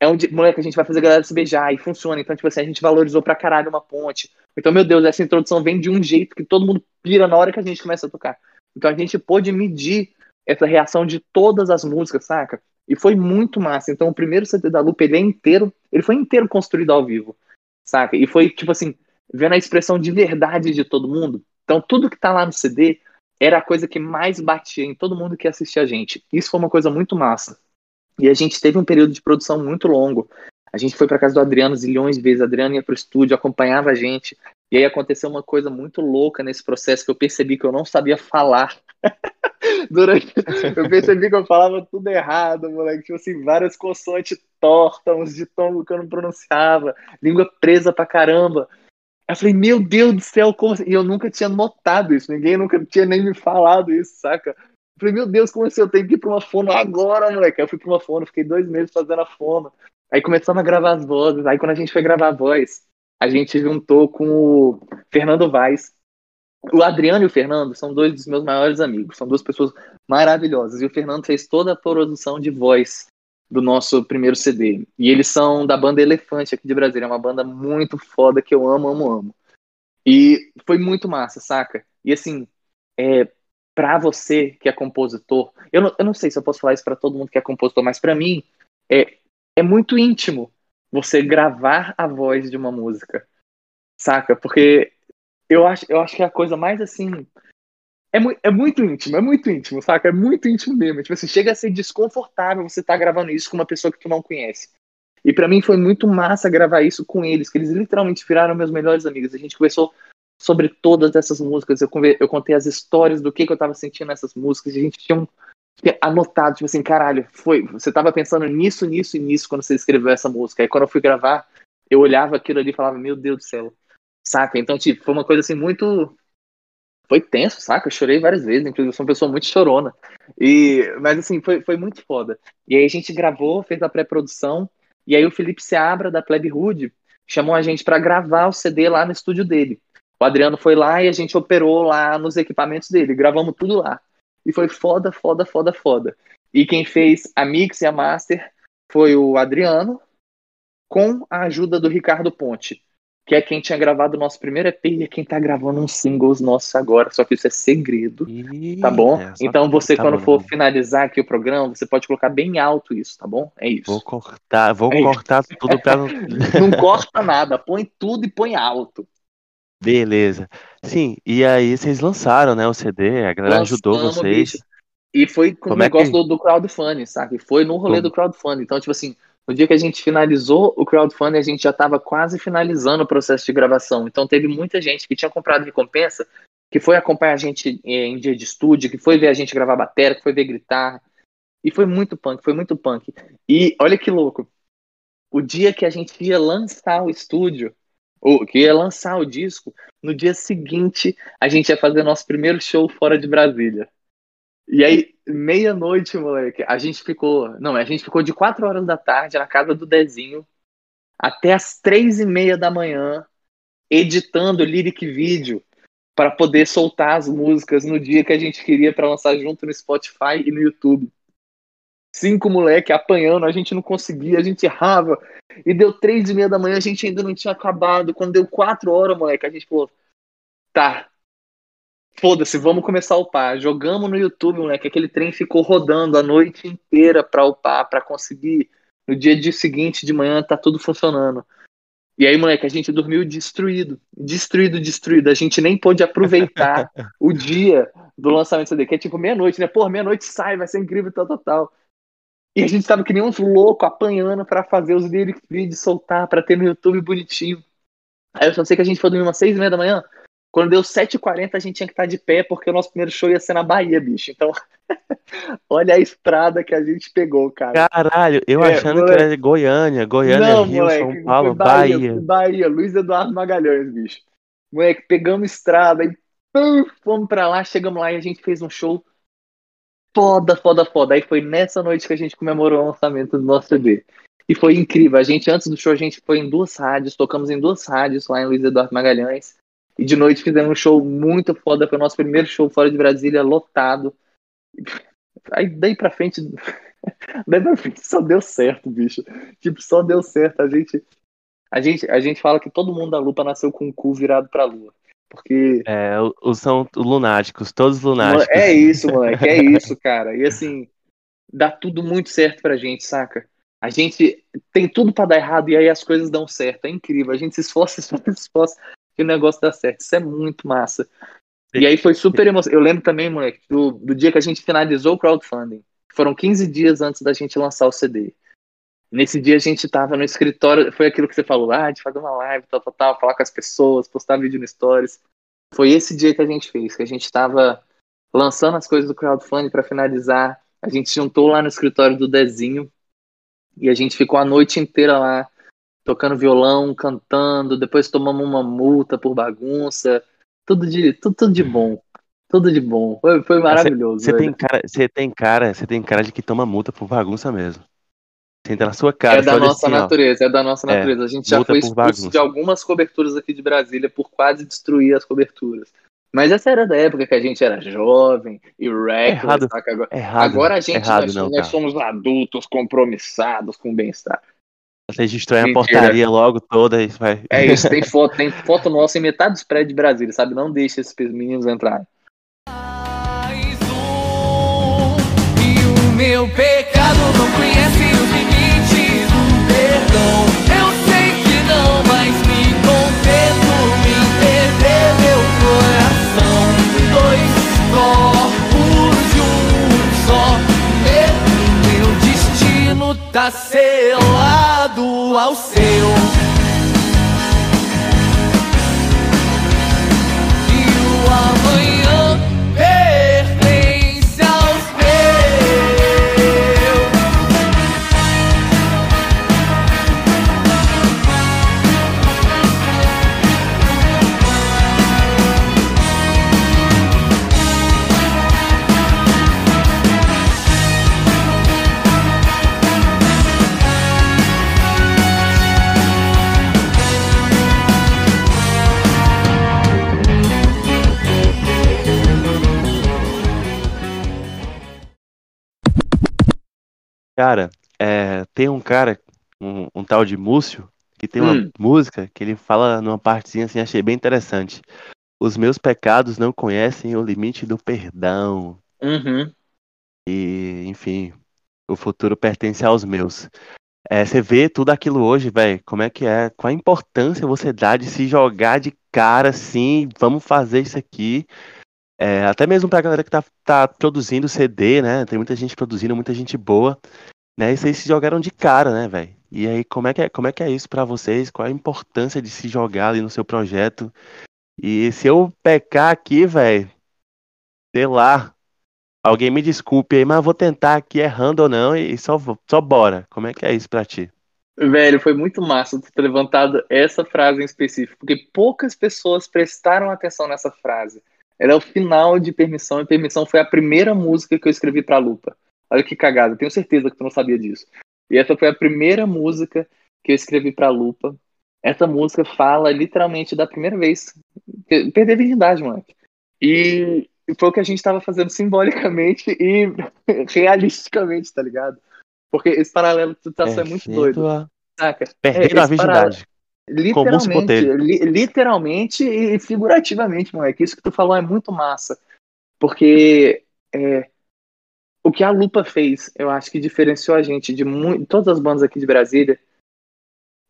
é onde, moleque, a gente vai fazer a galera se beijar, e funciona, então, tipo assim, a gente valorizou pra caralho uma ponte, então, meu Deus, essa introdução vem de um jeito que todo mundo pira na hora que a gente começa a tocar, então a gente pôde medir essa reação de todas as músicas, saca? E foi muito massa, então o primeiro CD da Lupa, ele foi inteiro construído ao vivo, saca? E foi, tipo assim, vendo a expressão de verdade de todo mundo. Então, tudo que tá lá no CD era a coisa que mais batia em todo mundo que assistia a gente. Isso foi uma coisa muito massa. E a gente teve um período de produção muito longo. A gente foi pra casa do Adriano zilhões de vezes. Adriano ia pro estúdio, acompanhava a gente. E aí aconteceu uma coisa muito louca nesse processo que eu percebi que eu não sabia falar. Eu percebi que eu falava tudo errado, moleque. Tipo assim, várias consoantes tortas, uns ditongos que eu não pronunciava. Língua presa pra caramba. Eu falei, meu Deus do céu, como assim? E eu nunca tinha notado isso, ninguém nunca tinha nem me falado isso, saca? Eu falei, meu Deus, como assim? Eu tenho que ir pra uma fono agora, moleque. Aí eu fui pra uma fono, fiquei 2 meses fazendo a fono. Aí começamos a gravar as vozes. Aí quando a gente foi gravar a voz, a gente juntou com o Fernando Vaz. O Adriano e o Fernando são 2 dos meus maiores amigos, são 2 pessoas maravilhosas. E o Fernando fez toda a produção de voz do nosso primeiro CD. E eles são da banda Elefante aqui de Brasília. É uma banda muito foda que eu amo, amo, amo. E foi muito massa, saca? E assim, pra você que é compositor, eu não sei se eu posso falar isso pra todo mundo que é compositor, mas pra mim é muito íntimo você gravar a voz de uma música, saca? Porque eu acho que é a coisa mais assim... É muito íntimo, saca? É muito íntimo mesmo. Tipo assim, chega a ser desconfortável você estar gravando isso com uma pessoa que tu não conhece. E pra mim foi muito massa gravar isso com eles, que eles literalmente viraram meus melhores amigos. A gente conversou sobre todas essas músicas, eu contei as histórias do que eu tava sentindo nessas músicas, e a gente tinha anotado, tipo assim, caralho, você tava pensando nisso, nisso e nisso quando você escreveu essa música. Aí quando eu fui gravar, eu olhava aquilo ali e falava, meu Deus do céu, saca? Então, tipo, foi uma coisa assim muito... Foi tenso, saca? Eu chorei várias vezes, inclusive eu sou uma pessoa muito chorona. Mas assim, foi muito foda. E aí a gente gravou, fez a pré-produção, e aí o Felipe Seabra, da Plebe Rude, chamou a gente pra gravar o CD lá no estúdio dele. O Adriano foi lá e a gente operou lá nos equipamentos dele, gravamos tudo lá. E foi foda, foda, foda, foda. E quem fez a mix e a master foi o Adriano, com a ajuda do Ricardo Ponte, que é quem tinha gravado o nosso primeiro EP e é quem tá gravando uns singles nossos agora, só que isso é segredo, tá bom? Então você, tá quando for finalizar aqui o programa, você pode colocar bem alto isso, tá bom? É isso. Vou cortar isso. Tudo pra... Não corta nada, põe tudo e põe alto. Beleza. Sim, e aí vocês lançaram, né, o CD, a galera ajudou vocês. Bicho. E foi com o negócio do crowdfunding, sabe? Foi no rolê do crowdfunding, então tipo assim... No dia que a gente finalizou o crowdfunding, a gente já estava quase finalizando o processo de gravação. Então teve muita gente que tinha comprado recompensa, que foi acompanhar a gente em dia de estúdio, que foi ver a gente gravar bateria, que foi ver gritar. E foi muito punk, foi muito punk. E olha que louco. O dia que a gente ia lançar o estúdio, ou que ia lançar o disco, no dia seguinte a gente ia fazer nosso primeiro show fora de Brasília. E aí, meia-noite, moleque, a gente ficou de 4 horas da tarde na casa do Dezinho até as 3:30 da manhã, editando lyric vídeo para poder soltar as músicas no dia que a gente queria para lançar junto no Spotify e no YouTube. 5 moleque apanhando, a gente não conseguia, a gente errava. E deu 3:30 da manhã, a gente ainda não tinha acabado. Quando deu 4 horas, moleque, a gente falou, tá, foda-se, vamos começar a upar. Jogamos no YouTube, moleque. Aquele trem ficou rodando a noite inteira pra upar, pra conseguir. No dia seguinte, de manhã, tá tudo funcionando. E aí, moleque, a gente dormiu destruído. Destruído, destruído. A gente nem pôde aproveitar o dia do lançamento do CD, que é tipo meia-noite, né? Pô, meia-noite sai, vai ser incrível, tal, tal, tal. E a gente tava que nem uns loucos apanhando pra fazer os lyric vídeos, soltar, pra ter no YouTube bonitinho. Aí eu só sei que a gente foi dormir umas 6:30 da manhã. Quando deu 7:40, a gente tinha que estar de pé, porque o nosso primeiro show ia ser na Bahia, bicho. Então, olha a estrada que a gente pegou, cara. Caralho, eu achando moleque... que era Goiânia, não, Rio, moleque, São Paulo, Bahia, Luiz Eduardo Magalhães, bicho. Moleque, pegamos estrada e pum, fomos pra lá, chegamos lá e a gente fez um show foda. Aí foi nessa noite que a gente comemorou o lançamento do nosso CD. E foi incrível. A gente, antes do show, a gente foi em 2 rádios, tocamos em 2 rádios lá em Luiz Eduardo Magalhães. E de noite fizemos um show muito foda, foi o nosso primeiro show fora de Brasília, lotado. Aí daí pra frente só deu certo, bicho. Tipo, só deu certo. A gente fala que todo mundo da Lupa nasceu com o cu virado pra lua. Porque... são lunáticos, todos lunáticos. É isso, moleque, é isso, cara. E assim, dá tudo muito certo pra gente, saca? A gente tem tudo pra dar errado e aí as coisas dão certo. É incrível, a gente se esforça. E o negócio dá certo, isso é muito massa. E aí foi super emocionante. Eu lembro também, moleque, do dia que a gente finalizou o crowdfunding. Foram 15 dias antes da gente lançar o CD. Nesse dia a gente tava no escritório, foi aquilo que você falou, de fazer uma live, tal, falar com as pessoas, postar vídeo no Stories. Foi esse dia que a gente fez, que a gente tava lançando as coisas do crowdfunding pra finalizar. A gente juntou lá no escritório do Dezinho e a gente ficou a noite inteira lá, tocando violão, cantando, depois tomamos uma multa por bagunça, tudo de bom, foi maravilhoso. Você tem cara de que toma multa por bagunça mesmo, senta na sua cara. É da nossa natureza, a gente já foi expulso de algumas coberturas aqui de Brasília por quase destruir as coberturas. Mas essa era da época que a gente era jovem e reckless, saca? Agora a gente, nós somos adultos compromissados com o bem-estar. Vocês destroem a portaria logo toda. Isso vai... É isso, tem foto nossa em metade dos prédios de Brasília, sabe? Não deixa esses meninos entrarem. Mais e o meu pecado não conhece os limites do perdão. Eu sei que não, mas me confesso, me entrever meu coração. 2 corpos de um só. Meu destino tá selado ao seu. E o amanhã pertence aos meus. Cara, tem um cara, um tal de Múcio, que tem uma música que ele fala numa partezinha assim, achei bem interessante. Os meus pecados não conhecem o limite do perdão. Uhum. E, enfim, o futuro pertence aos meus. Você vê tudo aquilo hoje, velho, como é que é, qual a importância você dá de se jogar de cara assim, vamos fazer isso aqui. Até mesmo pra galera que tá produzindo CD, né? Tem muita gente produzindo, muita gente boa, né? E vocês se jogaram de cara, né, velho? E aí, como é que é isso pra vocês? Qual a importância de se jogar ali no seu projeto? E se eu pecar aqui, velho, sei lá, alguém me desculpe aí, mas eu vou tentar aqui errando ou não e só bora. Como é que é isso pra ti? Velho, foi muito massa ter levantado essa frase em específico, porque poucas pessoas prestaram atenção nessa frase. Ela é o final de Permissão, e Permissão foi a primeira música que eu escrevi pra Lupa. Olha que cagada, tenho certeza que tu não sabia disso. E essa foi a primeira música que eu escrevi pra Lupa. Essa música fala literalmente da primeira vez. Perder a virgindade, moleque. E foi o que a gente tava fazendo simbolicamente e realisticamente, tá ligado? Porque esse paralelo que tu tá só é muito doido. Saca? Perder a virgindade. Literalmente e figurativamente, moleque. Isso que tu falou é muito massa. Porque... o que a Lupa fez, eu acho que diferenciou a gente de todas as bandas aqui de Brasília,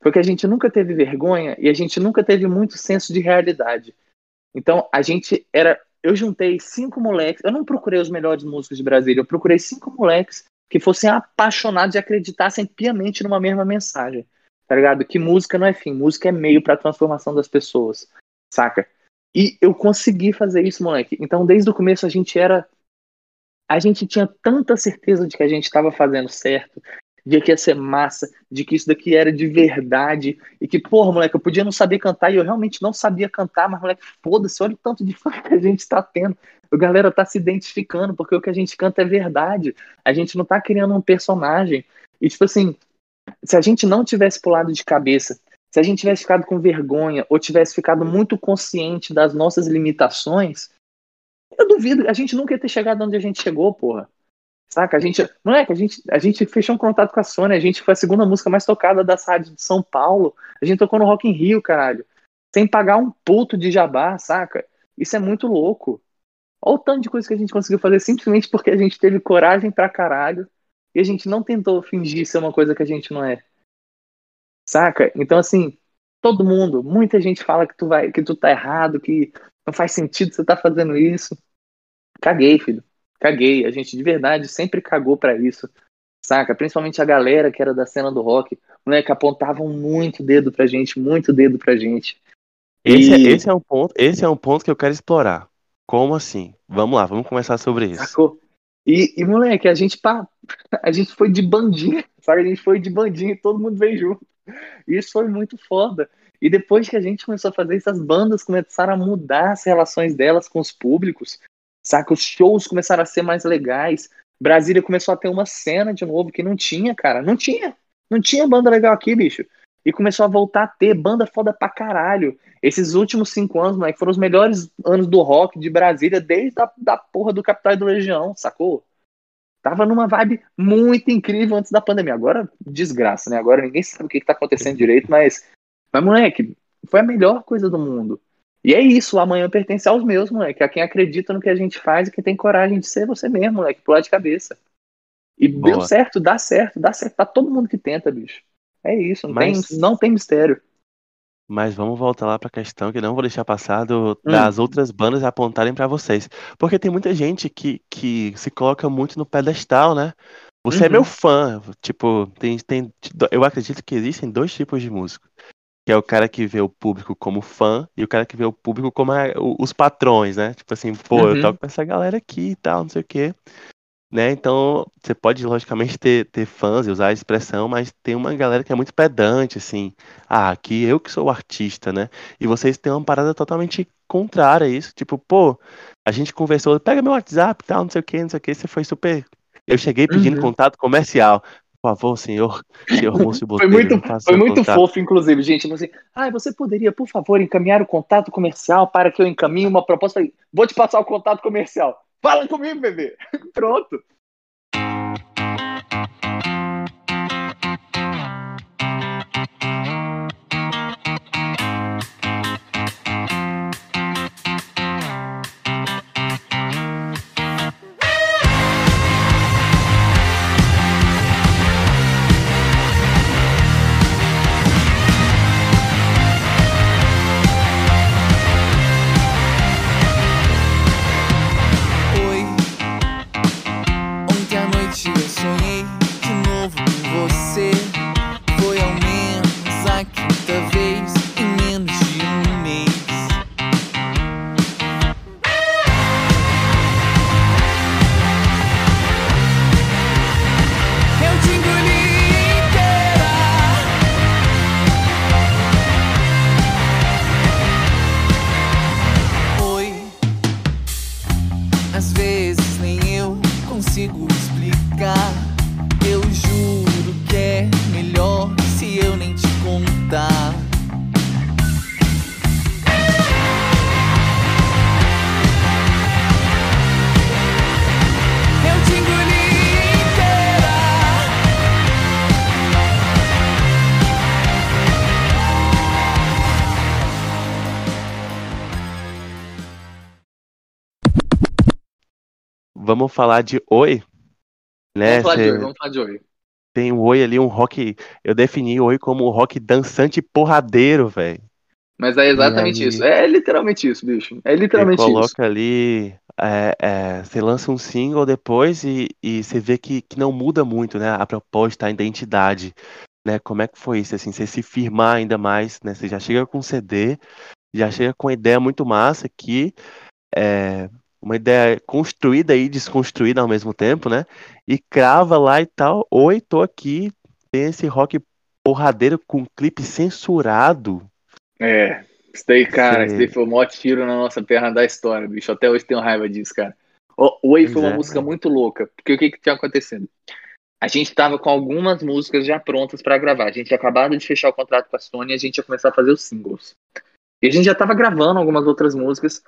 foi que a gente nunca teve vergonha e a gente nunca teve muito senso de realidade. Então, a gente era... Eu juntei 5 moleques... Eu não procurei os melhores músicos de Brasília, eu procurei 5 moleques que fossem apaixonados e acreditassem piamente numa mesma mensagem. Tá ligado? Que música não é fim, música é meio pra transformação das pessoas. Saca? E eu consegui fazer isso, moleque. Então, desde o começo, a gente tinha tanta certeza de que a gente estava fazendo certo, de que ia ser massa, de que isso daqui era de verdade, e que, porra, moleque, eu podia não saber cantar, e eu realmente não sabia cantar, mas, moleque, foda-se, olha o tanto de fã que a gente tá tendo, a galera tá se identificando, porque o que a gente canta é verdade, a gente não tá criando um personagem, e, tipo assim, se a gente não tivesse pulado de cabeça, se a gente tivesse ficado com vergonha, ou tivesse ficado muito consciente das nossas limitações, eu duvido, a gente nunca ia ter chegado onde a gente chegou, porra. Saca? A gente fechou um contato com a Sony, a gente foi a segunda música mais tocada da rádio de São Paulo, a gente tocou no Rock in Rio, caralho, sem pagar um puto de jabá, saca? Isso é muito louco. Olha o tanto de coisa que a gente conseguiu fazer simplesmente porque a gente teve coragem pra caralho e a gente não tentou fingir ser uma coisa que a gente não é. Saca? Então, assim, todo mundo, muita gente fala que tu tá errado, que não faz sentido você tá fazendo isso. Caguei, filho. Caguei. A gente, de verdade, sempre cagou pra isso. Saca? Principalmente a galera que era da cena do rock. Moleque, apontavam muito dedo pra gente. Muito dedo pra gente. Esse é um ponto que eu quero explorar. Como assim? Vamos lá, vamos conversar sobre isso. Sacou? E moleque, a gente foi de bandinha. Sabe? A gente foi de bandinha e todo mundo veio junto. Isso foi muito foda. E depois que a gente começou a fazer isso, as bandas começaram a mudar as relações delas com os públicos. Saca? Os shows começaram a ser mais legais. Brasília começou a ter uma cena de novo que não tinha, cara. Não tinha. Não tinha banda legal aqui, bicho. E começou a voltar a ter banda foda pra caralho. Esses últimos 5 anos, moleque, foram os melhores anos do rock de Brasília desde da porra do Capital e do Legião, sacou? Tava numa vibe muito incrível antes da pandemia. Agora, desgraça, né? Agora ninguém sabe o que tá acontecendo direito, mas, moleque, foi a melhor coisa do mundo. E é isso, amanhã pertence aos meus, moleque. A quem acredita no que a gente faz e quem tem coragem de ser você mesmo, moleque. Pular de cabeça. E boa. Deu certo, dá certo. Pra todo mundo que tenta, bicho. É isso, não tem mistério. Mas vamos voltar lá pra questão que não vou deixar passar das outras bandas apontarem pra vocês. Porque tem muita gente que se coloca muito no pedestal, né? Você é meu fã. Tipo, eu acredito que existem 2 tipos de músico. Que é o cara que vê o público como fã e o cara que vê o público como os patrões, né? Tipo assim, eu toco com essa galera aqui e tal, não sei o quê. Né? Então, você pode, logicamente, ter fãs e usar a expressão, mas tem uma galera que é muito pedante, assim. Ah, aqui eu que sou o artista, né? E vocês têm uma parada totalmente contrária a isso. Tipo, pô, a gente conversou, pega meu WhatsApp e tal, não sei o quê. Você foi super... Eu cheguei pedindo contato comercial. Por favor, senhor Múcio Botelho. Foi muito fofo, inclusive, gente. Assim, você poderia, por favor, encaminhar o contato comercial para que eu encaminhe uma proposta? Vou te passar o contato comercial. Fala comigo, bebê. Pronto. Vamos falar de Oi? Né? Vamos falar de Oi. Tem o Oi ali, um rock... Eu defini o Oi como um rock dançante porradeiro, velho. Mas é exatamente aí... isso. É literalmente isso, bicho. É literalmente isso. Você coloca ali... você lança um single depois e você vê que não muda muito, né? A proposta, a identidade, né? Como é que foi isso, assim? Você se firmar ainda mais, né? Você já chega com um CD, já chega com uma ideia muito massa que... uma ideia construída e desconstruída ao mesmo tempo, né? E crava lá e tal. Oi, tô aqui. Tem esse rock porradeiro com clipe censurado. É, isso daí, cara, isso daí foi o maior tiro na nossa perna da história, bicho. Até hoje tenho raiva disso, cara. Oi foi uma música muito louca. Porque o que tinha acontecido? A gente tava com algumas músicas já prontas pra gravar. A gente tinha acabado de fechar o contrato com a Sony e a gente ia começar a fazer os singles. E a gente já tava gravando algumas outras músicas.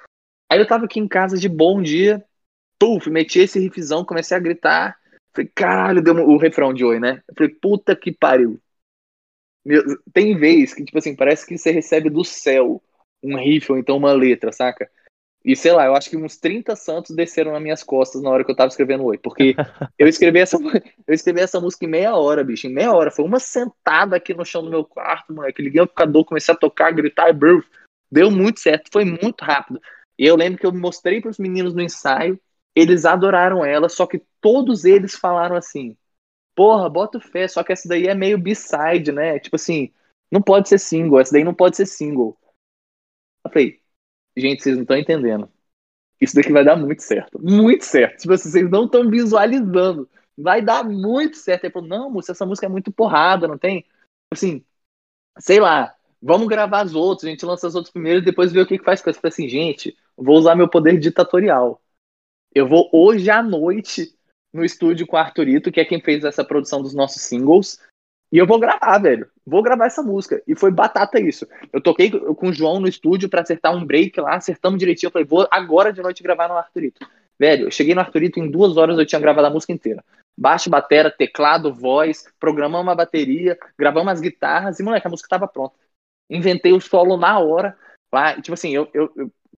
Aí eu tava aqui em casa de bom dia, puf, meti esse riffzão, comecei a gritar. Falei, caralho, deu o refrão de Oi, né? Eu falei, puta que pariu. Tem vez que, tipo assim, parece que você recebe do céu um riff ou então uma letra, saca? E sei lá, eu acho que uns 30 santos desceram nas minhas costas na hora que eu tava escrevendo Oi. Porque eu escrevi essa música em meia hora, bicho, em meia hora. Foi uma sentada aqui no chão do meu quarto, moleque. Liguei o amplificador, comecei a tocar, gritar, bruf. Deu muito certo, foi muito rápido. E eu lembro que eu mostrei para os meninos no ensaio, eles adoraram ela, só que todos eles falaram assim, porra, bota fé, só que essa daí é meio b-side, né? Tipo assim, não pode ser single, essa daí não pode ser single. Eu falei, gente, vocês não estão entendendo. Isso daqui vai dar muito certo, muito certo. Tipo assim, vocês não estão visualizando, vai dar muito certo. Ele falou, não, moça, essa música é muito porrada, não tem? Assim, sei lá. Vamos gravar as outras, a gente lança as outras primeiro e depois ver o que faz com isso. Assim, gente, vou usar meu poder ditatorial. Eu vou hoje à noite no estúdio com o Arthurito, que é quem fez essa produção dos nossos singles, e eu vou gravar, velho. Vou gravar essa música. E foi batata isso. Eu toquei com o João no estúdio pra acertar um break lá, acertamos direitinho. Eu falei, vou agora de noite gravar no Arthurito. Velho, eu cheguei no Arthurito, em 2 horas eu tinha gravado a música inteira. Baixo, batera, teclado, voz, programamos uma bateria, gravamos as guitarras e, moleque, a música tava pronta. Inventei o solo na hora. Lá, tipo assim, eu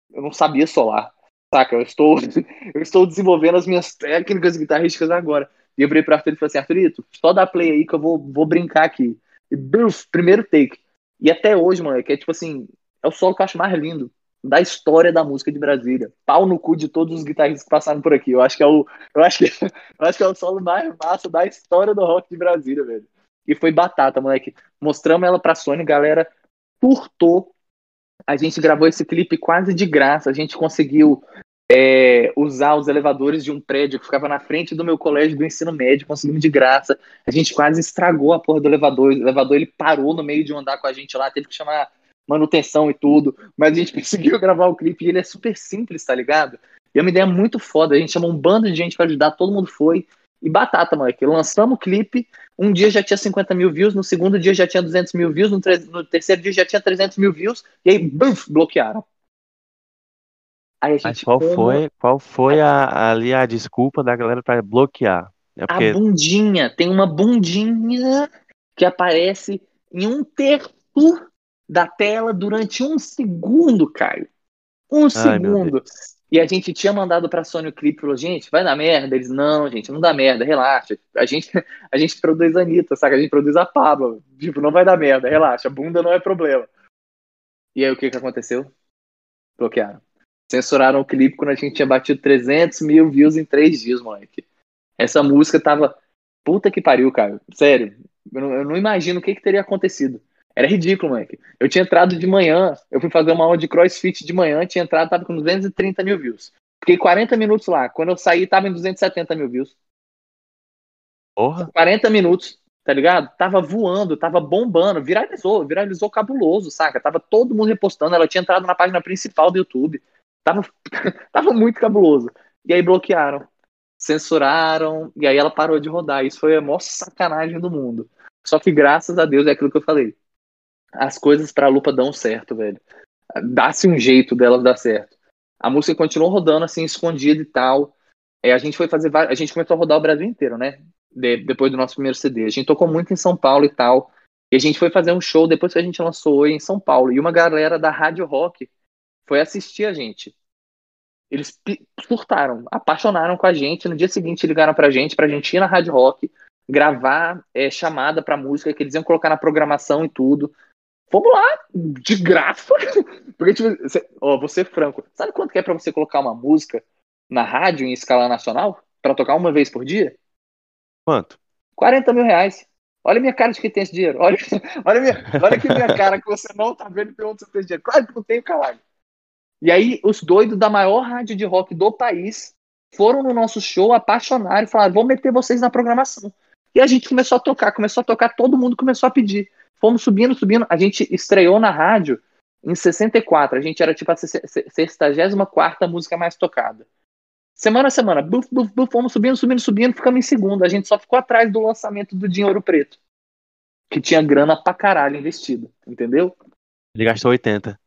não sabia solar. Saca? Eu estou desenvolvendo as minhas técnicas guitarrísticas agora. E eu virei pra Arthurito e falei assim, Arthurito, só dá play aí que eu vou brincar aqui. E bruf, primeiro take. E até hoje, moleque, é tipo assim, é o solo que eu acho mais lindo da história da música de Brasília. Pau no cu de todos os guitarristas que passaram por aqui. Eu acho que é o solo mais massa da história do rock de Brasília, velho. E foi batata, moleque. Mostramos ela pra Sony, galera... Curtou, a gente gravou esse clipe quase de graça, a gente conseguiu usar os elevadores de um prédio que ficava na frente do meu colégio do ensino médio, conseguimos de graça, a gente quase estragou a porra do elevador, o elevador ele parou no meio de um andar com a gente lá, teve que chamar manutenção e tudo, mas a gente conseguiu gravar o clipe e ele é super simples, tá ligado? E é uma ideia muito foda, a gente chamou um bando de gente pra ajudar, todo mundo foi, e batata, moleque, lançamos o clipe, um dia já tinha 50 mil views, no segundo dia já tinha 200 mil views, no terceiro dia já tinha 300 mil views, e aí, buf, bloquearam. Aí a gente... Mas qual foi a desculpa da galera pra bloquear? É porque... A bundinha, tem uma bundinha que aparece em 1/3 da tela durante 1 segundo, Caio. 1 segundo. E a gente tinha mandado pra Sony o clipe e falou, gente, vai dar merda. Eles, não, gente, não dá merda, relaxa. A gente produz a Anitta, saca? A gente produz a Pabla. Tipo, não vai dar merda, relaxa. Bunda não é problema. E aí, o que aconteceu? Bloquearam. Censuraram o clipe quando a gente tinha batido 300 mil views em 3 dias, moleque. Essa música tava... Puta que pariu, cara. Sério. Eu não imagino o que teria acontecido. Era ridículo, moleque. Eu tinha entrado de manhã, eu fui fazer uma aula de crossfit de manhã, tinha entrado, tava com 230 mil views. Fiquei 40 minutos lá. Quando eu saí, tava em 270 mil views. Porra. 40 minutos, tá ligado? Tava voando, tava bombando, viralizou cabuloso, saca? Tava todo mundo repostando, ela tinha entrado na página principal do YouTube. Tava muito cabuloso. E aí bloquearam, censuraram, e aí ela parou de rodar. Isso foi a maior sacanagem do mundo. Só que graças a Deus é aquilo que eu falei. As coisas pra Lupa dão certo, velho. Dá-se um jeito delas dar certo. A música continuou rodando, assim, escondida e tal. A gente começou a rodar o Brasil inteiro, né? Depois do nosso primeiro CD. A gente tocou muito em São Paulo e tal. E a gente foi fazer um show depois que a gente lançou em São Paulo. E uma galera da Rádio Rock foi assistir a gente. Eles surtaram, apaixonaram com a gente. No dia seguinte ligaram pra gente ir na Rádio Rock, gravar chamada pra música que eles iam colocar na programação e tudo. Vamos lá, de graça. Porque, tipo, vou ser franco. Sabe quanto que é pra você colocar uma música na rádio em escala nacional? Pra tocar uma vez por dia? Quanto? 40 mil reais. Olha a minha cara de que tem esse dinheiro. Olha que minha cara que você não tá vendo pelo onde você tem esse dinheiro. Claro que não tenho, caralho. E aí, os doidos da maior rádio de rock do país foram no nosso show, apaixonaram e falaram: vou meter vocês na programação. E a gente começou a tocar, todo mundo começou a pedir. Fomos subindo. A gente estreou na rádio em 64. A gente era tipo a 64ª música mais tocada. Semana a semana, fomos subindo, ficamos em segundo. A gente só ficou atrás do lançamento do Dinheiro Preto, que tinha grana pra caralho investida, entendeu? Ele gastou 80.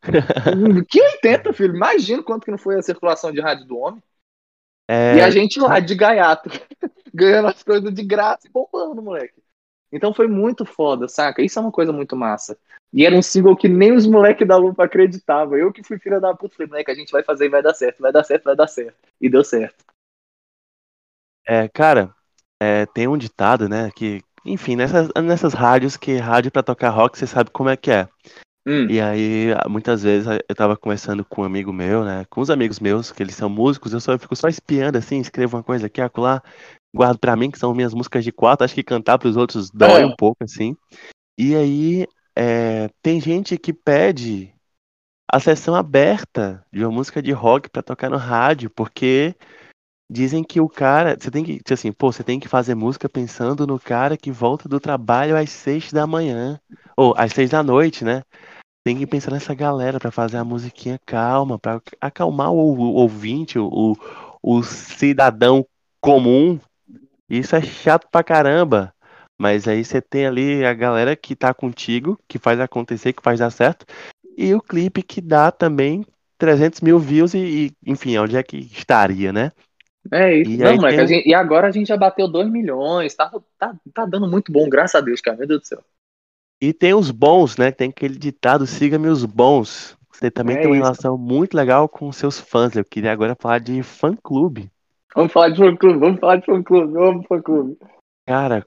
Que 80, filho? Imagina quanto que não foi a circulação de rádio do homem. E a gente lá, de gaiato, ganhando as coisas de graça e bombando, moleque. Então foi muito foda, saca? Isso é uma coisa muito massa. E era um single que nem os moleques da Lupa acreditavam. Eu que fui filha da puta, falei, moleque, a gente vai fazer e vai dar certo. E deu certo. Cara, tem um ditado, né, que, enfim, nessas rádios, que rádio pra tocar rock, você sabe como é que é. E aí, muitas vezes, eu tava conversando com um amigo meu, né, com uns amigos meus, que eles são músicos, eu fico só espiando, assim, escrevo uma coisa aqui, acolá, guardo pra mim, que são minhas músicas de quarto, acho que cantar pros outros dói um pouco, assim. E aí, tem gente que pede a sessão aberta de uma música de rock pra tocar no rádio, porque dizem que o cara, você tem que fazer música pensando no cara que volta do trabalho às 6 da manhã, ou às 6 da noite, né? Tem que pensar nessa galera pra fazer a musiquinha calma, pra acalmar o ouvinte, o cidadão comum. Isso é chato pra caramba. Mas aí você tem ali a galera que tá contigo, que faz acontecer, que faz dar certo. E o clipe que dá também 300 mil views e enfim, onde é que estaria, né? É isso. E agora a gente já bateu 2 milhões, tá dando muito bom, graças a Deus, cara, meu Deus do céu. E tem os bons, né, tem aquele ditado, siga-me os bons. Você também tem uma relação muito legal com seus fãs. Eu queria agora falar de fã-clube. Vamos falar de fã-clube. Cara,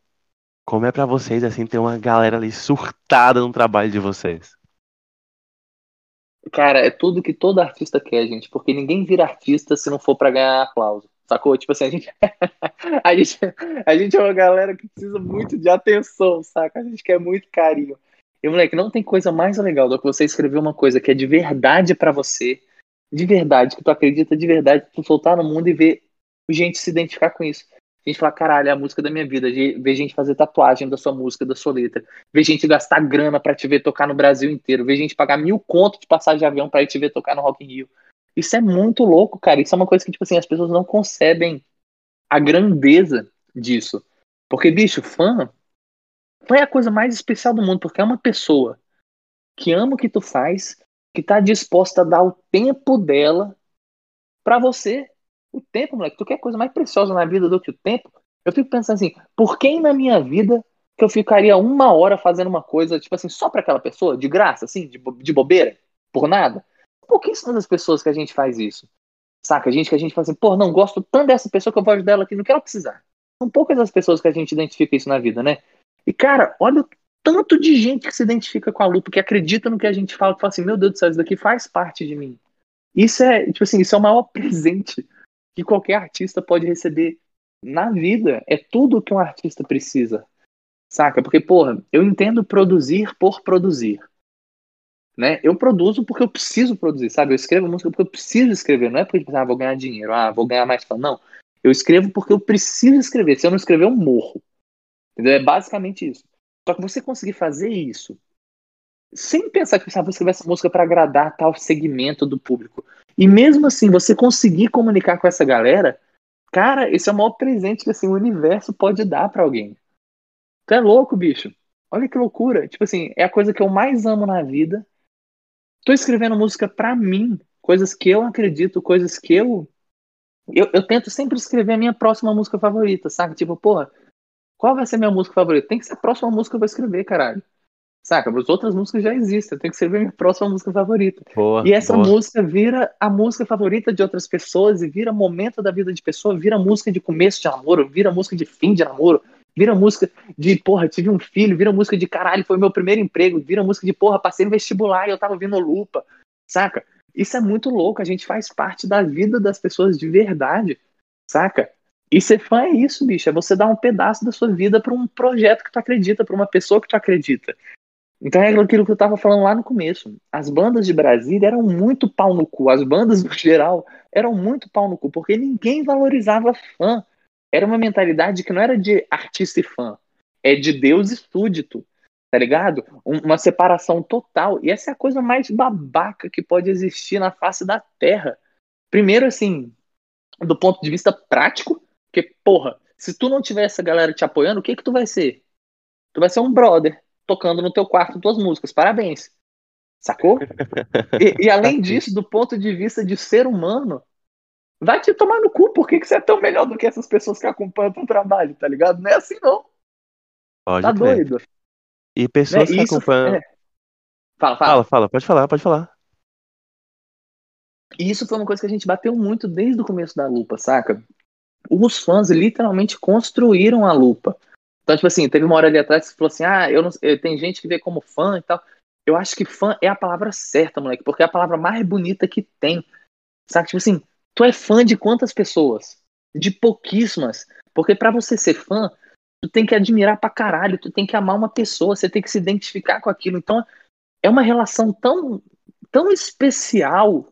como é pra vocês, assim, ter uma galera ali surtada no trabalho de vocês? Cara, é tudo que todo artista quer, gente, porque ninguém vira artista se não for pra ganhar aplauso. Sacou? Tipo assim, a gente é uma galera que precisa muito de atenção, saca? A gente quer muito carinho. E, moleque, não tem coisa mais legal do que você escrever uma coisa que é de verdade pra você, de verdade, que tu acredita de verdade, tu soltar no mundo e ver gente se identificar com isso. A gente fala, caralho, é a música da minha vida. Ver gente fazer tatuagem da sua música, da sua letra. Ver gente gastar grana pra te ver tocar no Brasil inteiro. Ver gente pagar 1.000 conto de passagem de avião pra ir te ver tocar no Rock in Rio. Isso é muito louco, cara. Isso é uma coisa que, tipo assim, as pessoas não concebem a grandeza disso. Porque, bicho, fã é a coisa mais especial do mundo, porque é uma pessoa que ama o que tu faz, que tá disposta a dar o tempo dela pra você. O tempo, moleque, tu quer coisa mais preciosa na vida do que o tempo? Eu fico pensando assim, por quem na minha vida que eu ficaria 1 hora fazendo uma coisa, tipo assim, só pra aquela pessoa, de graça, assim, de bobeira, por nada? Pouquíssimas das pessoas que a gente faz isso, saca? Que a gente fala assim, pô, não gosto tanto dessa pessoa que eu vou ajudar ela aqui, não quero precisar. São poucas as pessoas que a gente identifica isso na vida, né? E, cara, olha o tanto de gente que se identifica com a luta, que acredita no que a gente fala, que fala assim, meu Deus do céu, isso daqui faz parte de mim. Isso é, tipo assim, isso é o maior presente que qualquer artista pode receber na vida. É tudo o que um artista precisa, saca? Porque, porra, eu entendo produzir por produzir. Né? Eu produzo porque eu preciso produzir, sabe? Eu escrevo música porque eu preciso escrever. Não é porque vou ganhar dinheiro, vou ganhar mais fã. Não, eu escrevo porque eu preciso escrever. Se eu não escrever, eu morro. Entendeu? É basicamente isso. Só que você conseguir fazer isso sem pensar que vou escrever essa música para agradar tal segmento do público. E mesmo assim, você conseguir comunicar com essa galera, cara, esse é o maior presente que assim, o universo pode dar pra alguém. Tu é louco, bicho. Olha que loucura. Tipo assim, é a coisa que eu mais amo na vida. Tô escrevendo música pra mim, coisas que eu acredito, coisas que eu tento sempre escrever a minha próxima música favorita, saca? Tipo, porra, qual vai ser minha música favorita? Tem que ser a próxima música que eu vou escrever, caralho. Saca? As outras músicas já existem, eu tenho que ser minha próxima música favorita. Boa, e essa música vira a música favorita de outras pessoas e vira momento da vida de pessoa, vira música de começo de namoro, vira música de fim de namoro, vira música de porra, tive um filho, vira música de caralho, foi meu primeiro emprego, vira música de porra, passei no vestibular e eu tava ouvindo Lupa, saca? Isso é muito louco, a gente faz parte da vida das pessoas de verdade, saca? E ser fã é isso, bicho, é você dar um pedaço da sua vida pra um projeto que tu acredita, pra uma pessoa que tu acredita. Então é aquilo que eu tava falando lá no começo. As bandas de Brasília eram muito pau no cu. As bandas, no geral, eram muito pau no cu. Porque ninguém valorizava fã. Era uma mentalidade que não era de artista e fã. É de Deus e súdito. Tá ligado? Uma separação total. E essa é a coisa mais babaca que pode existir na face da Terra. Primeiro, assim, do ponto de vista prático. Porque, porra, se tu não tiver essa galera te apoiando, o que que tu vai ser? Tu vai ser um brother tocando no teu quarto tuas músicas, parabéns, sacou? E além disso, do ponto de vista de ser humano, vai te tomar no cu, por que você é tão melhor do que essas pessoas que acompanham teu trabalho, tá ligado? Não é assim não, pode tá crer. Doido. E pessoas que acompanham... Fala, pode falar. E isso foi uma coisa que a gente bateu muito desde o começo da Lupa, saca? Os fãs literalmente construíram a Lupa. Então, tipo assim, teve uma hora ali atrás que você falou assim, tem gente que vê como fã e tal. Eu acho que fã é a palavra certa, moleque, porque é a palavra mais bonita que tem. Sabe? Tipo assim, tu é fã de quantas pessoas? De pouquíssimas. Porque pra você ser fã, tu tem que admirar pra caralho, tu tem que amar uma pessoa, você tem que se identificar com aquilo. Então, é uma relação tão, tão especial,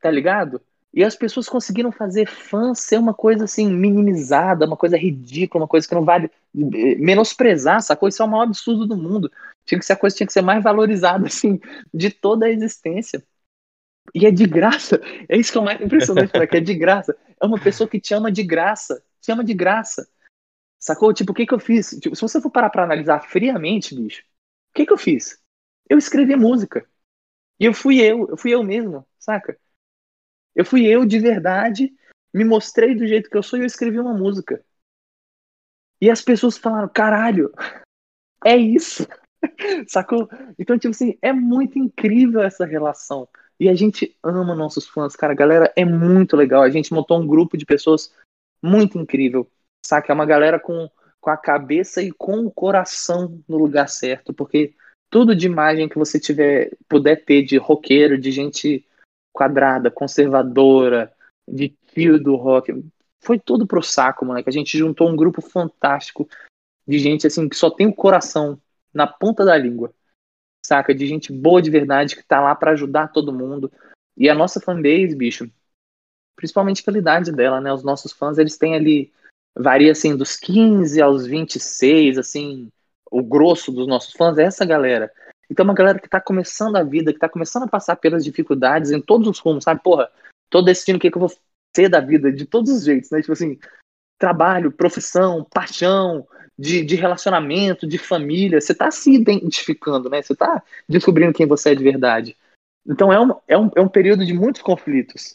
tá ligado? E as pessoas conseguiram fazer fã ser uma coisa assim, minimizada, uma coisa ridícula, uma coisa que não vale menosprezar, sacou? Isso é o maior absurdo do mundo. A coisa tinha que ser mais valorizada, assim, de toda a existência. E é de graça. É isso que é o mais impressionante, cara, que é de graça. É uma pessoa que te ama de graça. Te ama de graça. Sacou? Tipo, o que que eu fiz? Tipo, se você for parar pra analisar friamente, bicho, o que que eu fiz? Eu escrevi música. E eu fui eu mesmo, saca? Eu fui eu de verdade, me mostrei do jeito que eu sou e eu escrevi uma música. E as pessoas falaram, caralho, é isso, sacou? Então, tipo assim, é muito incrível essa relação. E a gente ama nossos fãs, cara, a galera é muito legal. A gente montou um grupo de pessoas muito incrível, saca? É uma galera com a cabeça e com o coração no lugar certo, porque tudo de imagem que você puder ter de roqueiro, de gente... quadrada, conservadora, de tio do rock, foi tudo pro saco, moleque. A gente juntou um grupo fantástico de gente assim que só tem o coração na ponta da língua, saca? De gente boa de verdade que tá lá pra ajudar todo mundo. E a nossa fanbase, bicho, principalmente pela idade dela, né? Os nossos fãs, eles têm ali, varia assim dos 15 aos 26, assim, o grosso dos nossos fãs é essa galera. Então uma galera que tá começando a vida, que tá começando a passar pelas dificuldades em todos os rumos, sabe? Porra, tô decidindo o que eu vou ser da vida de todos os jeitos, né? Tipo assim, trabalho, profissão, paixão, de relacionamento, de família. Você tá se identificando, né? Você tá descobrindo quem você é de verdade. Então é um período de muitos conflitos.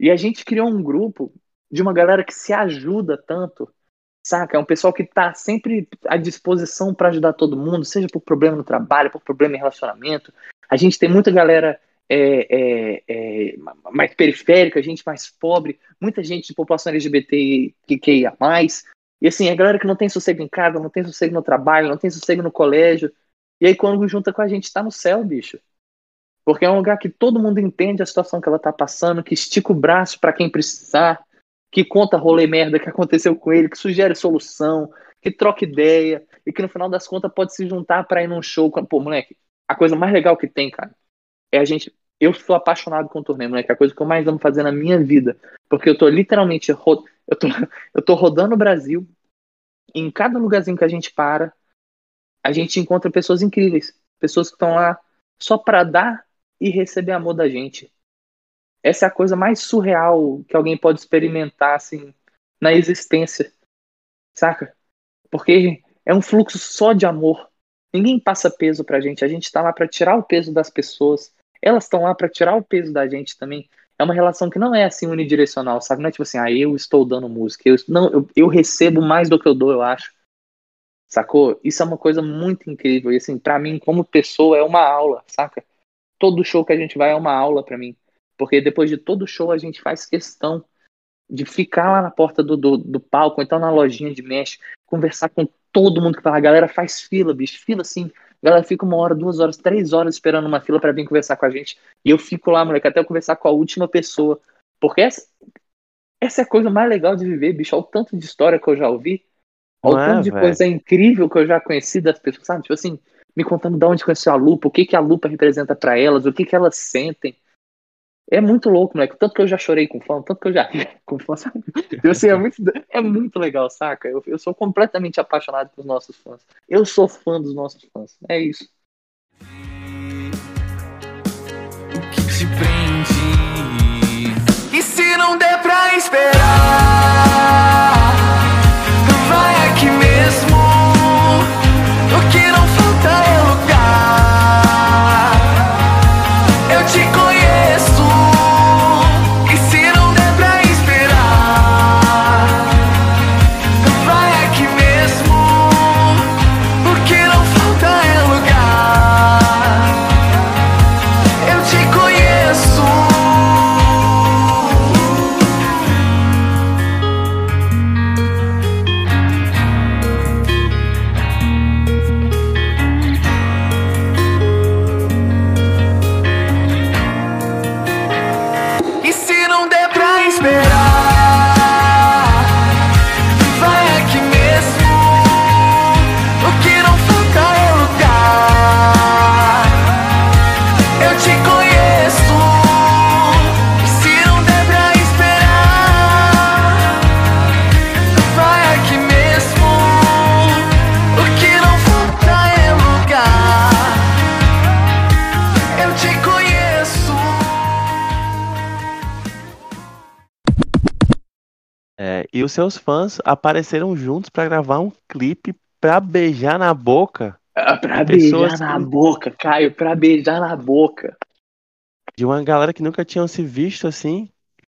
E a gente criou um grupo de uma galera que se ajuda tanto, saca? É um pessoal que tá sempre à disposição pra ajudar todo mundo, seja por problema no trabalho, por problema em relacionamento. A gente tem muita galera mais periférica, gente mais pobre, muita gente de população LGBT que ia mais. E assim, a galera que não tem sossego em casa, não tem sossego no trabalho, não tem sossego no colégio. E aí quando junta com a gente, tá no céu, bicho. Porque é um lugar que todo mundo entende a situação que ela tá passando, que estica o braço pra quem precisar, que conta rolê merda que aconteceu com ele, que sugere solução, que troca ideia, e que no final das contas pode se juntar pra ir num show. Pô, moleque, a coisa mais legal que tem, cara, é a gente... Eu sou apaixonado com turnê, moleque, a coisa que eu mais amo fazer na minha vida, porque eu tô literalmente... Eu tô rodando o Brasil, e em cada lugarzinho que a gente para, a gente encontra pessoas incríveis, pessoas que estão lá só pra dar e receber amor da gente. Essa é a coisa mais surreal que alguém pode experimentar, assim, na existência, saca? Porque é um fluxo só de amor. Ninguém passa peso pra gente. A gente tá lá pra tirar o peso das pessoas. Elas estão lá pra tirar o peso da gente também. É uma relação que não é, assim, unidirecional, sabe? Não é tipo assim, eu estou dando música. Não, eu recebo mais do que eu dou, eu acho. sacou? Isso é uma coisa muito incrível. E assim, pra mim, como pessoa, é uma aula, saca? Todo show que a gente vai é uma aula pra mim. Porque depois de todo show, a gente faz questão de ficar lá na porta do palco, então na lojinha de mexe, conversar com todo mundo que tá lá. A galera faz fila, bicho, fila assim. A galera fica 1 hora, 2 horas, 3 horas esperando uma fila pra vir conversar com a gente. E eu fico lá, moleque, até eu conversar com a última pessoa. Porque essa é a coisa mais legal de viver, bicho. Olha o tanto de história que eu já ouvi. Olha o tanto de coisa incrível que eu já conheci das pessoas, sabe? Tipo assim, me contando de onde conheceu a Lupa, o que, que a Lupa representa pra elas, o que, que elas sentem. É muito louco, moleque. Tanto que eu já chorei com fã, tanto que eu já ri com fã, sabe? Assim, é muito legal, saca? Eu sou completamente apaixonado pelos nossos fãs. Eu sou fã dos nossos fãs. É isso. O que te prende? E se não der pra esperar, vai aqui mesmo. O que não falta é lugar. Eu te conheço. E os seus fãs apareceram juntos pra gravar um clipe pra beijar na boca. Pra beijar na boca, Caio, pra beijar na boca. De uma galera que nunca tinham se visto assim,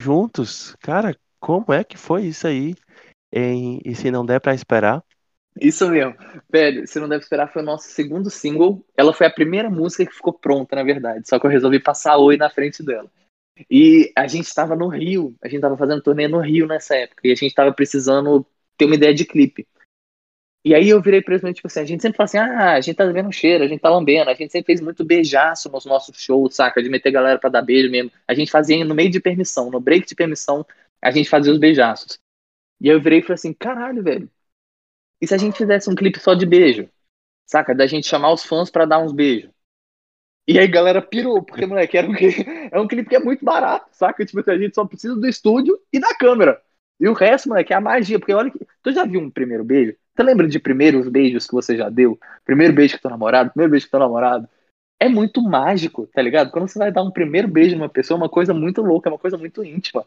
juntos. Cara, como é que foi isso aí? E se não der pra esperar? Isso mesmo. Velho, Se Não Der Pra Esperar foi o nosso segundo single. Ela foi a primeira música que ficou pronta, na verdade. Só que eu resolvi passar oi na frente dela. E a gente estava no Rio, a gente estava fazendo turnê no Rio nessa época, e a gente estava precisando ter uma ideia de clipe. E aí eu virei pra eles, tipo assim, a gente sempre fala assim, a gente tá devendo um cheiro, a gente tá lambendo, a gente sempre fez muito beijaço nos nossos shows, saca? De meter galera pra dar beijo mesmo. A gente fazia no meio de permissão, no break de permissão, a gente fazia os beijaços. E aí eu virei e falei assim, caralho, velho, e se a gente fizesse um clipe só de beijo? Saca? Da gente chamar os fãs pra dar uns beijos. E aí galera pirou, porque, moleque, é um clipe que é muito barato, saca? Tipo, a gente só precisa do estúdio e da câmera. E o resto, moleque, é a magia. Porque olha que... Tu já viu um primeiro beijo? Tu lembra de primeiros beijos que você já deu? Primeiro beijo com teu namorado, primeiro beijo com teu namorado. É muito mágico, tá ligado? Quando você vai dar um primeiro beijo numa pessoa, é uma coisa muito louca, é uma coisa muito íntima,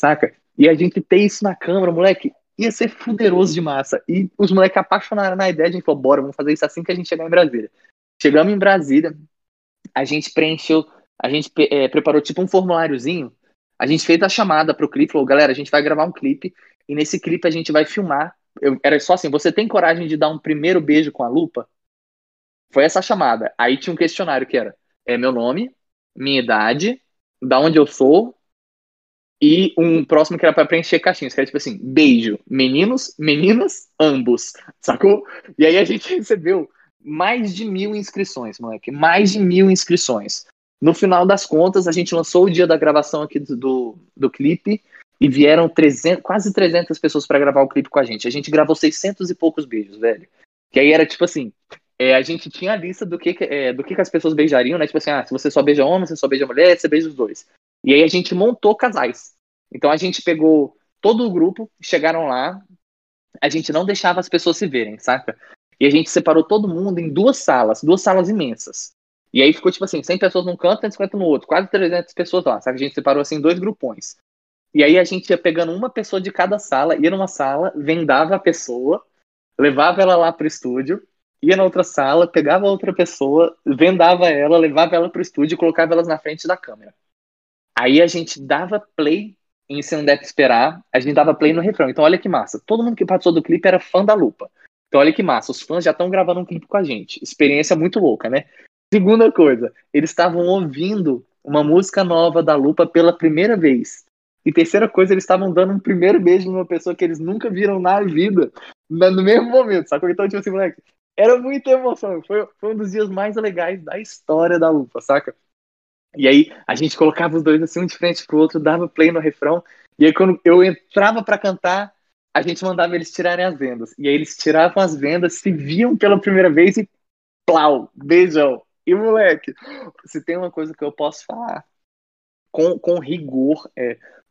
saca? E a gente ter isso na câmera, moleque, ia ser fuderoso de massa. E os moleques apaixonaram na ideia, a gente falou, bora, vamos fazer isso assim que a gente chegar em Brasília. Chegamos em Brasília, a gente preencheu, a gente preparou tipo um formuláriozinho, a gente fez a chamada pro clipe, falou, galera, a gente vai gravar um clipe, e nesse clipe a gente vai filmar, era só assim, você tem coragem de dar um primeiro beijo com a Lupa? Foi essa a chamada. Aí tinha um questionário que era, meu nome, minha idade, da onde eu sou, e um próximo que era pra preencher caixinhas, que era tipo assim, beijo, meninos, meninas, ambos, sacou? E aí a gente recebeu mais de 1000 inscrições, moleque. Mais de 1000 inscrições. No final das contas, a gente lançou o dia da gravação aqui do clipe e vieram quase 300 pessoas pra gravar o clipe com a gente. A gente gravou 600 e poucos beijos, velho. Que aí era tipo assim, a gente tinha a lista do que as pessoas beijariam, né? Tipo assim, se você só beija homem, se você só beija mulher, você beija os dois. E aí a gente montou casais. Então a gente pegou todo o grupo, chegaram lá, a gente não deixava as pessoas se verem, saca? E a gente separou todo mundo em duas salas imensas. E aí ficou tipo assim, 100 pessoas num canto, 150 no outro, quase 300 pessoas lá, sabe? A gente separou assim, 2 grupões. E aí a gente ia pegando uma pessoa de cada sala, ia numa sala, vendava a pessoa, levava ela lá pro estúdio, ia na outra sala, pegava outra pessoa, vendava ela, levava ela pro estúdio e colocava elas na frente da câmera. Aí a gente dava play em Se Não Der Pra Esperar, a gente dava play no refrão. Então olha que massa, todo mundo que participou do clipe era fã da Lupa. Então olha que massa, os fãs já estão gravando um clipe com a gente. Experiência muito louca, né? Segunda coisa, eles estavam ouvindo uma música nova da Lupa pela primeira vez. E terceira coisa, eles estavam dando um primeiro beijo numa pessoa que eles nunca viram na vida, no mesmo momento, sacou? Então, tipo assim, moleque, era muita emoção. Foi um dos dias mais legais da história da Lupa, saca? E aí, a gente colocava os dois assim, um de frente pro outro, dava play no refrão, e aí quando eu entrava pra cantar, a gente mandava eles tirarem as vendas. E aí eles tiravam as vendas, se viam pela primeira vez e plau, beijão. E, moleque, se tem uma coisa que eu posso falar, com rigor,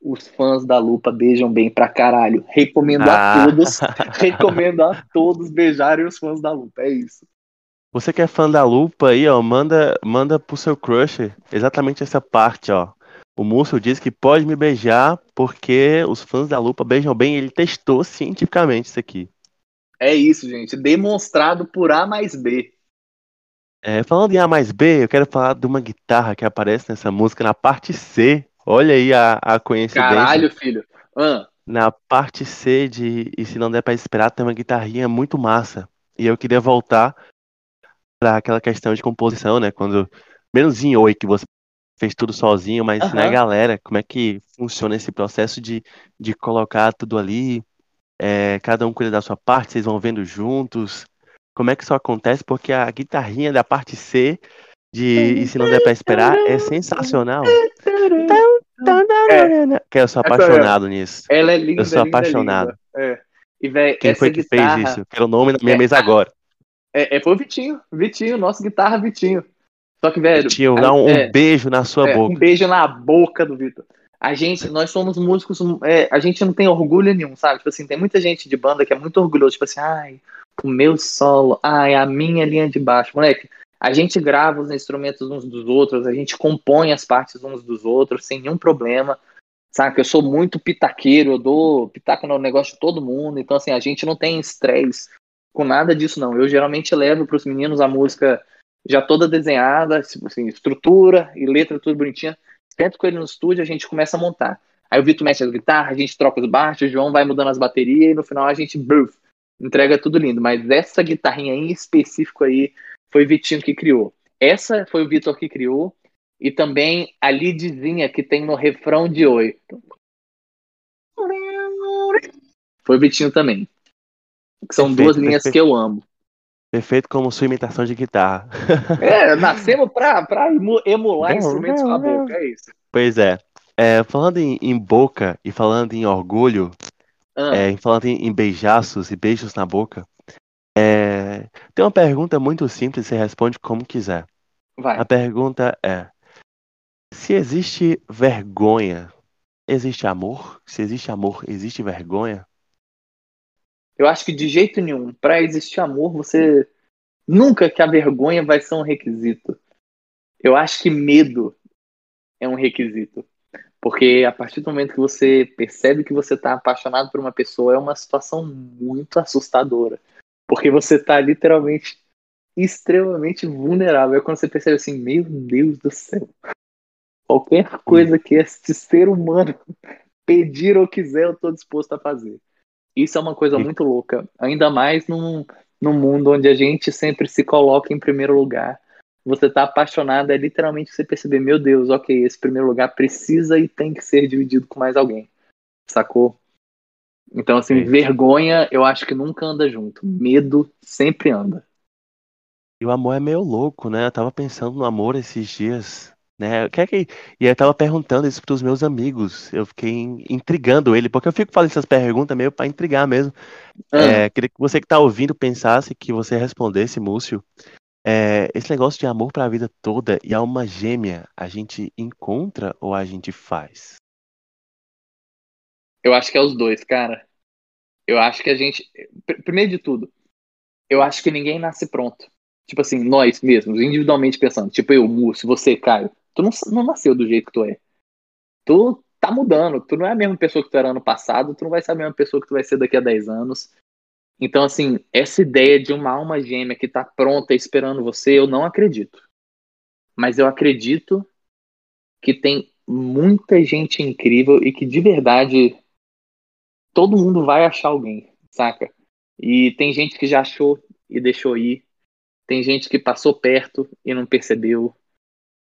os fãs da Lupa beijam bem pra caralho. Recomendo a todos beijarem os fãs da Lupa, é isso. Você que é fã da Lupa aí, ó, manda pro seu crush exatamente essa parte, ó. O Múcio diz que pode me beijar porque os fãs da Lupa beijam bem. Ele testou cientificamente isso aqui. É isso, gente. Demonstrado por A mais B. Falando em A mais B, eu quero falar de uma guitarra que aparece nessa música na parte C. Olha aí a coincidência. Caralho, filho. Na parte C de E Se Não Der Pra Esperar tem uma guitarrinha muito massa. E eu queria voltar para aquela questão de composição, né? Quando menos em Oi, que você fez tudo sozinho, mas na galera, como é que funciona esse processo de colocar tudo ali? Cada um cuida da sua parte, vocês vão vendo juntos. Como é que isso acontece? Porque a guitarrinha da parte C de E Se Não Der Pra Esperar é sensacional. Que eu sou apaixonado nisso. Ela é linda. Eu sou apaixonado. É. E, véio, quem foi que fez isso? Que é o nome da minha mesa agora. Foi o Vitinho. Vitinho, nosso guitarra Vitinho. Só que, velho... Vitinho, dá um beijo na sua boca. Um beijo na boca do Vitor. Nós somos músicos... a gente não tem orgulho nenhum, sabe? Tipo assim, tem muita gente de banda que é muito orgulhosa. Tipo assim, o meu solo, a minha linha de baixo. Moleque, a gente grava os instrumentos uns dos outros, a gente compõe as partes uns dos outros, sem nenhum problema. Saca? Eu sou muito pitaqueiro, eu dou pitaco no negócio de todo mundo. Então, assim, a gente não tem estresse com nada disso, não. Eu geralmente levo pros meninos a música já toda desenhada, assim, estrutura e letra tudo bonitinha. Sento com ele no estúdio, a gente começa a montar. Aí o Vitor mexe as guitarras, a gente troca os baixos, o João vai mudando as baterias e no final a gente entrega tudo lindo. Mas essa guitarrinha em específico aí foi o Vitinho que criou. Essa foi o Vitor que criou e também a leadzinha que tem no refrão de Oi. Foi o Vitinho também. Que são duas linhas que eu amo. Perfeito como sua imitação de guitarra. Nascemos pra emular instrumentos com a boca, é isso. Pois é. Falando em boca e falando em orgulho, falando em beijaços e beijos na boca, tem uma pergunta muito simples, você responde como quiser. Vai. A pergunta é: se existe vergonha, existe amor? Se existe amor, existe vergonha? Eu acho que de jeito nenhum, pra existir amor, você... Nunca que a vergonha vai ser um requisito. Eu acho que medo é um requisito. Porque a partir do momento que você percebe que você tá apaixonado por uma pessoa, é uma situação muito assustadora. Porque você tá literalmente, extremamente vulnerável. É quando você percebe assim, meu Deus do céu. Qualquer coisa que este ser humano pedir ou quiser, eu tô disposto a fazer. Isso é uma coisa muito louca, ainda mais num mundo onde a gente sempre se coloca em primeiro lugar. Você tá apaixonado, é literalmente você perceber, meu Deus, ok, esse primeiro lugar precisa e tem que ser dividido com mais alguém, sacou? Então, assim, vergonha eu acho que nunca anda junto, medo sempre anda. E o amor é meio louco, né? Eu tava pensando no amor esses dias, né? E eu tava perguntando isso pros meus amigos. Eu fiquei intrigando ele, porque eu fico fazendo essas perguntas meio pra intrigar mesmo. Queria que você que tá ouvindo pensasse, que você respondesse, Múcio. Esse negócio de amor pra vida toda e alma gêmea, a gente encontra ou a gente faz? Eu acho que é os dois, cara. Eu acho que a gente... Primeiro de tudo, eu acho que ninguém nasce pronto. Tipo assim, nós mesmos, individualmente pensando. Tipo eu, Múcio, você, Caio. Tu não nasceu do jeito que tu é. Tu tá mudando. Tu não é a mesma pessoa que tu era ano passado. Tu não vai ser a mesma pessoa que tu vai ser daqui a 10 anos. Então, assim, essa ideia de uma alma gêmea que tá pronta esperando você, eu não acredito. Mas eu acredito que tem muita gente incrível e que, de verdade, todo mundo vai achar alguém, saca? E tem gente que já achou e deixou ir. Tem gente que passou perto e não percebeu.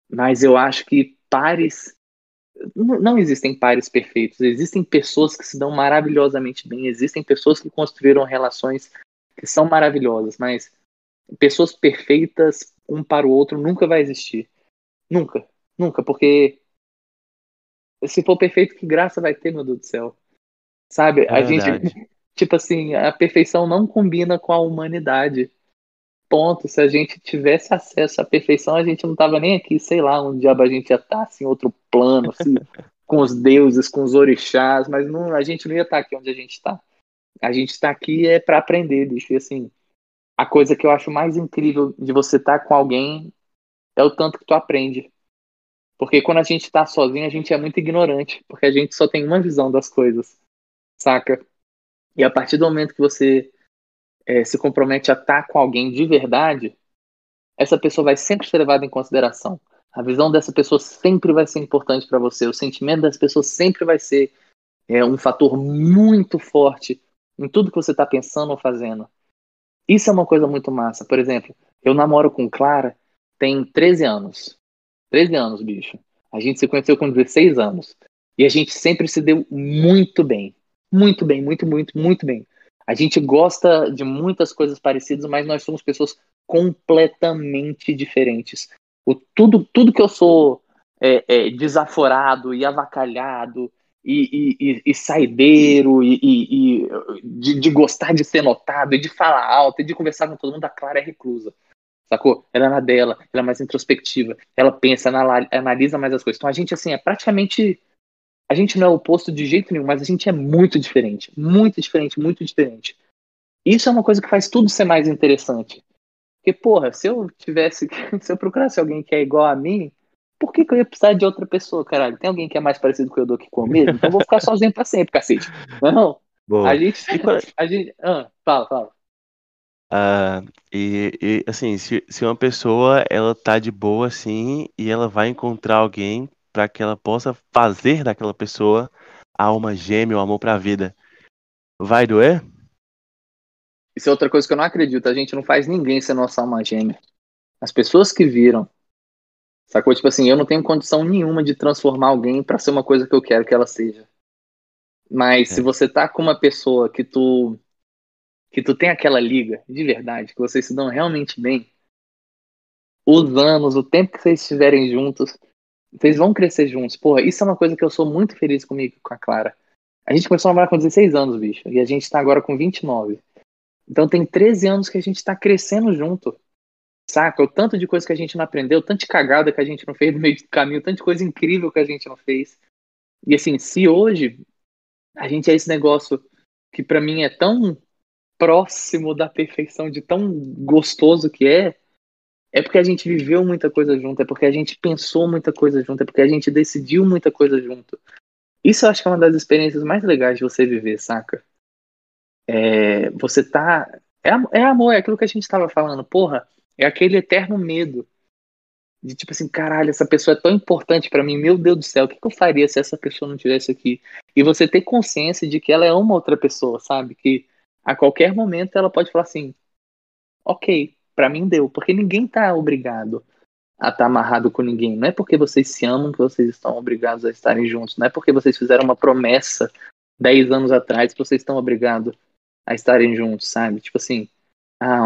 Mas eu acho que pares... Não existem pares perfeitos. Existem pessoas que se dão maravilhosamente bem. Existem pessoas que construíram relações que são maravilhosas. Mas pessoas perfeitas um para o outro nunca vai existir. Nunca. Nunca. Porque se for perfeito, que graça vai ter, meu Deus do céu? Sabe? É a verdade. Gente... Tipo assim, a perfeição não combina com a humanidade. Ponto. Se a gente tivesse acesso à perfeição, a gente não tava nem aqui, sei lá, um diabo a gente ia estar assim, outro plano, assim, com os deuses, com os orixás, mas não, a gente não ia estar aqui onde a gente tá. A gente tá aqui é pra aprender, bicho. E assim, a coisa que eu acho mais incrível de você estar com alguém é o tanto que tu aprende. Porque quando a gente tá sozinho, a gente é muito ignorante, porque a gente só tem uma visão das coisas, saca? E a partir do momento que você se compromete a estar com alguém de verdade, essa pessoa vai sempre ser levada em consideração. A visão dessa pessoa sempre vai ser importante para você. O sentimento dessa pessoa sempre vai ser um fator muito forte em tudo que você está pensando ou fazendo. Isso é uma coisa muito massa. Por exemplo, eu namoro com Clara tem 13 anos. 13 anos, bicho. A gente se conheceu com 16 anos. E a gente sempre se deu muito bem. Muito bem, muito, muito, muito bem. A gente gosta de muitas coisas parecidas, mas nós somos pessoas completamente diferentes. Tudo que eu sou desaforado e avacalhado e saideiro e de gostar de ser notado e de falar alto e de conversar com todo mundo, a Clara é reclusa, sacou? Ela é na dela, ela é mais introspectiva, ela pensa, analisa mais as coisas. Então a gente, assim, é praticamente... A gente não é oposto de jeito nenhum, mas a gente é muito diferente. Muito diferente, muito diferente. Isso é uma coisa que faz tudo ser mais interessante. Porque, porra, se eu procurasse alguém que é igual a mim, por que eu ia precisar de outra pessoa, caralho? Tem alguém que é mais parecido com eu do que comigo? Então eu vou ficar sozinho pra sempre, cacete. Não, boa. A gente... Fala. E assim, se uma pessoa, ela tá de boa, assim, e ela vai encontrar alguém para que ela possa fazer daquela pessoa a alma gêmea, o amor para a vida. Vai doer? Isso é outra coisa que eu não acredito. A gente não faz ninguém ser nossa alma gêmea. As pessoas que viram, sacou? Tipo assim, eu não tenho condição nenhuma de transformar alguém para ser uma coisa que eu quero que ela seja. Mas se você tá com uma pessoa que tu tem aquela liga de verdade, que vocês se dão realmente bem, os anos, o tempo que vocês estiverem juntos, vocês vão crescer juntos. Porra, isso é uma coisa que eu sou muito feliz comigo, com a Clara. A gente começou a namorar com 16 anos, bicho. E a gente tá agora com 29. Então tem 13 anos que a gente tá crescendo junto. Saca? O tanto de coisa que a gente não aprendeu, tanto de cagada que a gente não fez no meio do caminho, tanto de coisa incrível que a gente não fez. E assim, se hoje a gente é esse negócio que pra mim é tão próximo da perfeição, de tão gostoso que é porque a gente viveu muita coisa junto, é porque a gente pensou muita coisa junto, é porque a gente decidiu muita coisa junto. Isso eu acho que é uma das experiências mais legais de você viver, saca? Você tá... É amor, é aquilo que a gente tava falando, porra, é aquele eterno medo de tipo assim, caralho, essa pessoa é tão importante pra mim, meu Deus do céu, o que eu faria se essa pessoa não tivesse aqui? E você ter consciência de que ela é uma outra pessoa, sabe? Que a qualquer momento ela pode falar assim, ok, pra mim deu, porque ninguém tá obrigado a tá amarrado com ninguém. Não é porque vocês se amam que vocês estão obrigados a estarem juntos. Não é porque vocês fizeram uma promessa 10 anos atrás que vocês estão obrigados a estarem juntos, sabe? Tipo assim,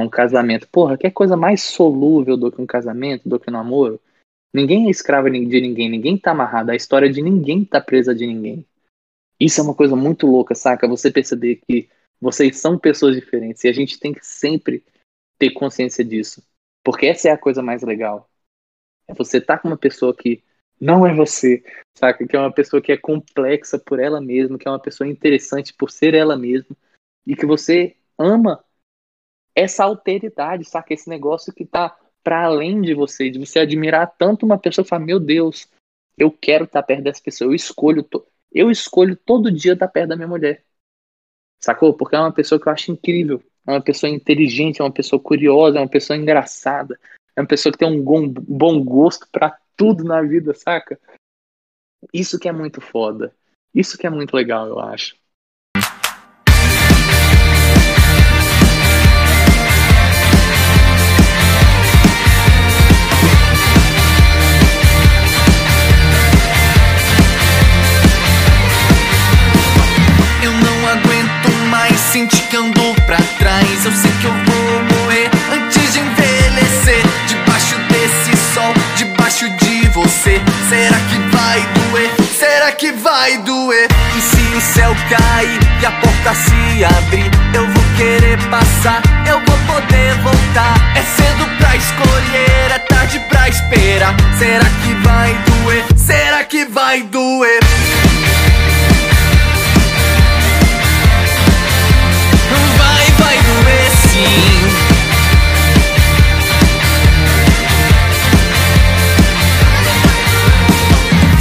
um casamento. Porra, que coisa mais solúvel do que um casamento, do que um namoro? Ninguém é escravo de ninguém, ninguém tá amarrado. A história de ninguém tá presa de ninguém. Isso é uma coisa muito louca, saca? Você perceber que vocês são pessoas diferentes e a gente tem que sempre ter consciência disso, porque essa é a coisa mais legal, é você tá com uma pessoa que não é você, saca? Que é uma pessoa que é complexa por ela mesma, que é uma pessoa interessante por ser ela mesma, e que você ama essa alteridade, saca? Esse negócio que tá pra além de você admirar tanto uma pessoa e falar, meu Deus, eu quero estar perto dessa pessoa, eu escolho todo dia estar perto da minha mulher, sacou? Porque é uma pessoa que eu acho incrível. É uma pessoa inteligente, é uma pessoa curiosa, é uma pessoa engraçada, é uma pessoa que tem um bom gosto pra tudo na vida, saca? Isso que é muito foda. Isso que é muito legal, eu acho. mas eu sei que eu vou morrer antes de envelhecer, debaixo desse sol, debaixo de você. Será que vai doer? Será que vai doer? E se o céu cair e a porta se abrir, eu vou querer passar, eu vou poder voltar. É cedo pra escolher, é tarde pra esperar. Será que vai doer? Será que vai doer? Vai doer sim.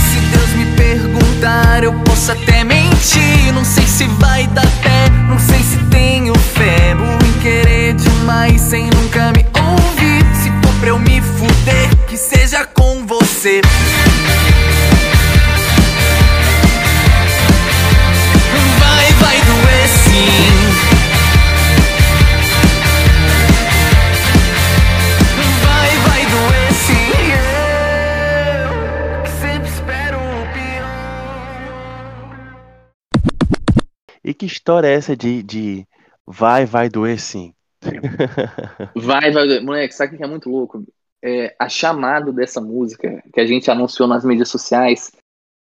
Se Deus me perguntar, eu posso até mentir. Não sei se vai dar pé, não sei se tenho fé. Em querer demais sem nunca me ouvir. Se for pra eu me fuder, que seja com você. Vai doer sim. E que história é essa de vai doer sim? Vai doer. Moleque, sabe o que é muito louco? A chamada dessa música que a gente anunciou nas mídias sociais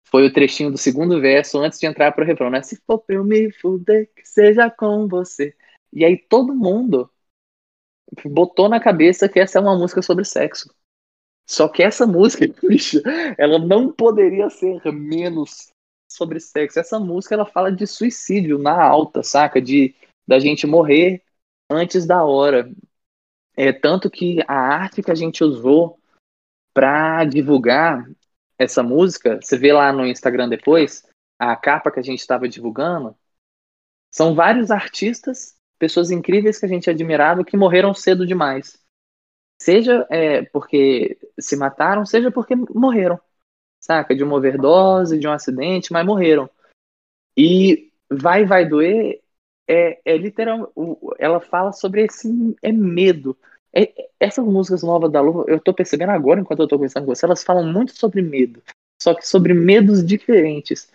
foi o trechinho do segundo verso antes de entrar pro refrão, né? Se for pra eu me fuder, que seja com você. E aí todo mundo botou na cabeça que essa é uma música sobre sexo. Só que essa música, bicho, ela não poderia ser menos sobre sexo. Essa música, ela fala de suicídio na alta, saca? Da gente morrer antes da hora. Tanto que a arte que a gente usou pra divulgar essa música, você vê lá no Instagram depois, a capa que a gente estava divulgando, são vários artistas, pessoas incríveis que a gente admirava, que morreram cedo demais. Seja porque se mataram, seja porque morreram. Saca? De uma overdose, de um acidente, mas morreram. E vai doer, é literal. Ela fala sobre esse medo. Essas músicas novas da Lupa, eu tô percebendo agora, enquanto eu tô conversando com você, elas falam muito sobre medo. Só que sobre medos diferentes.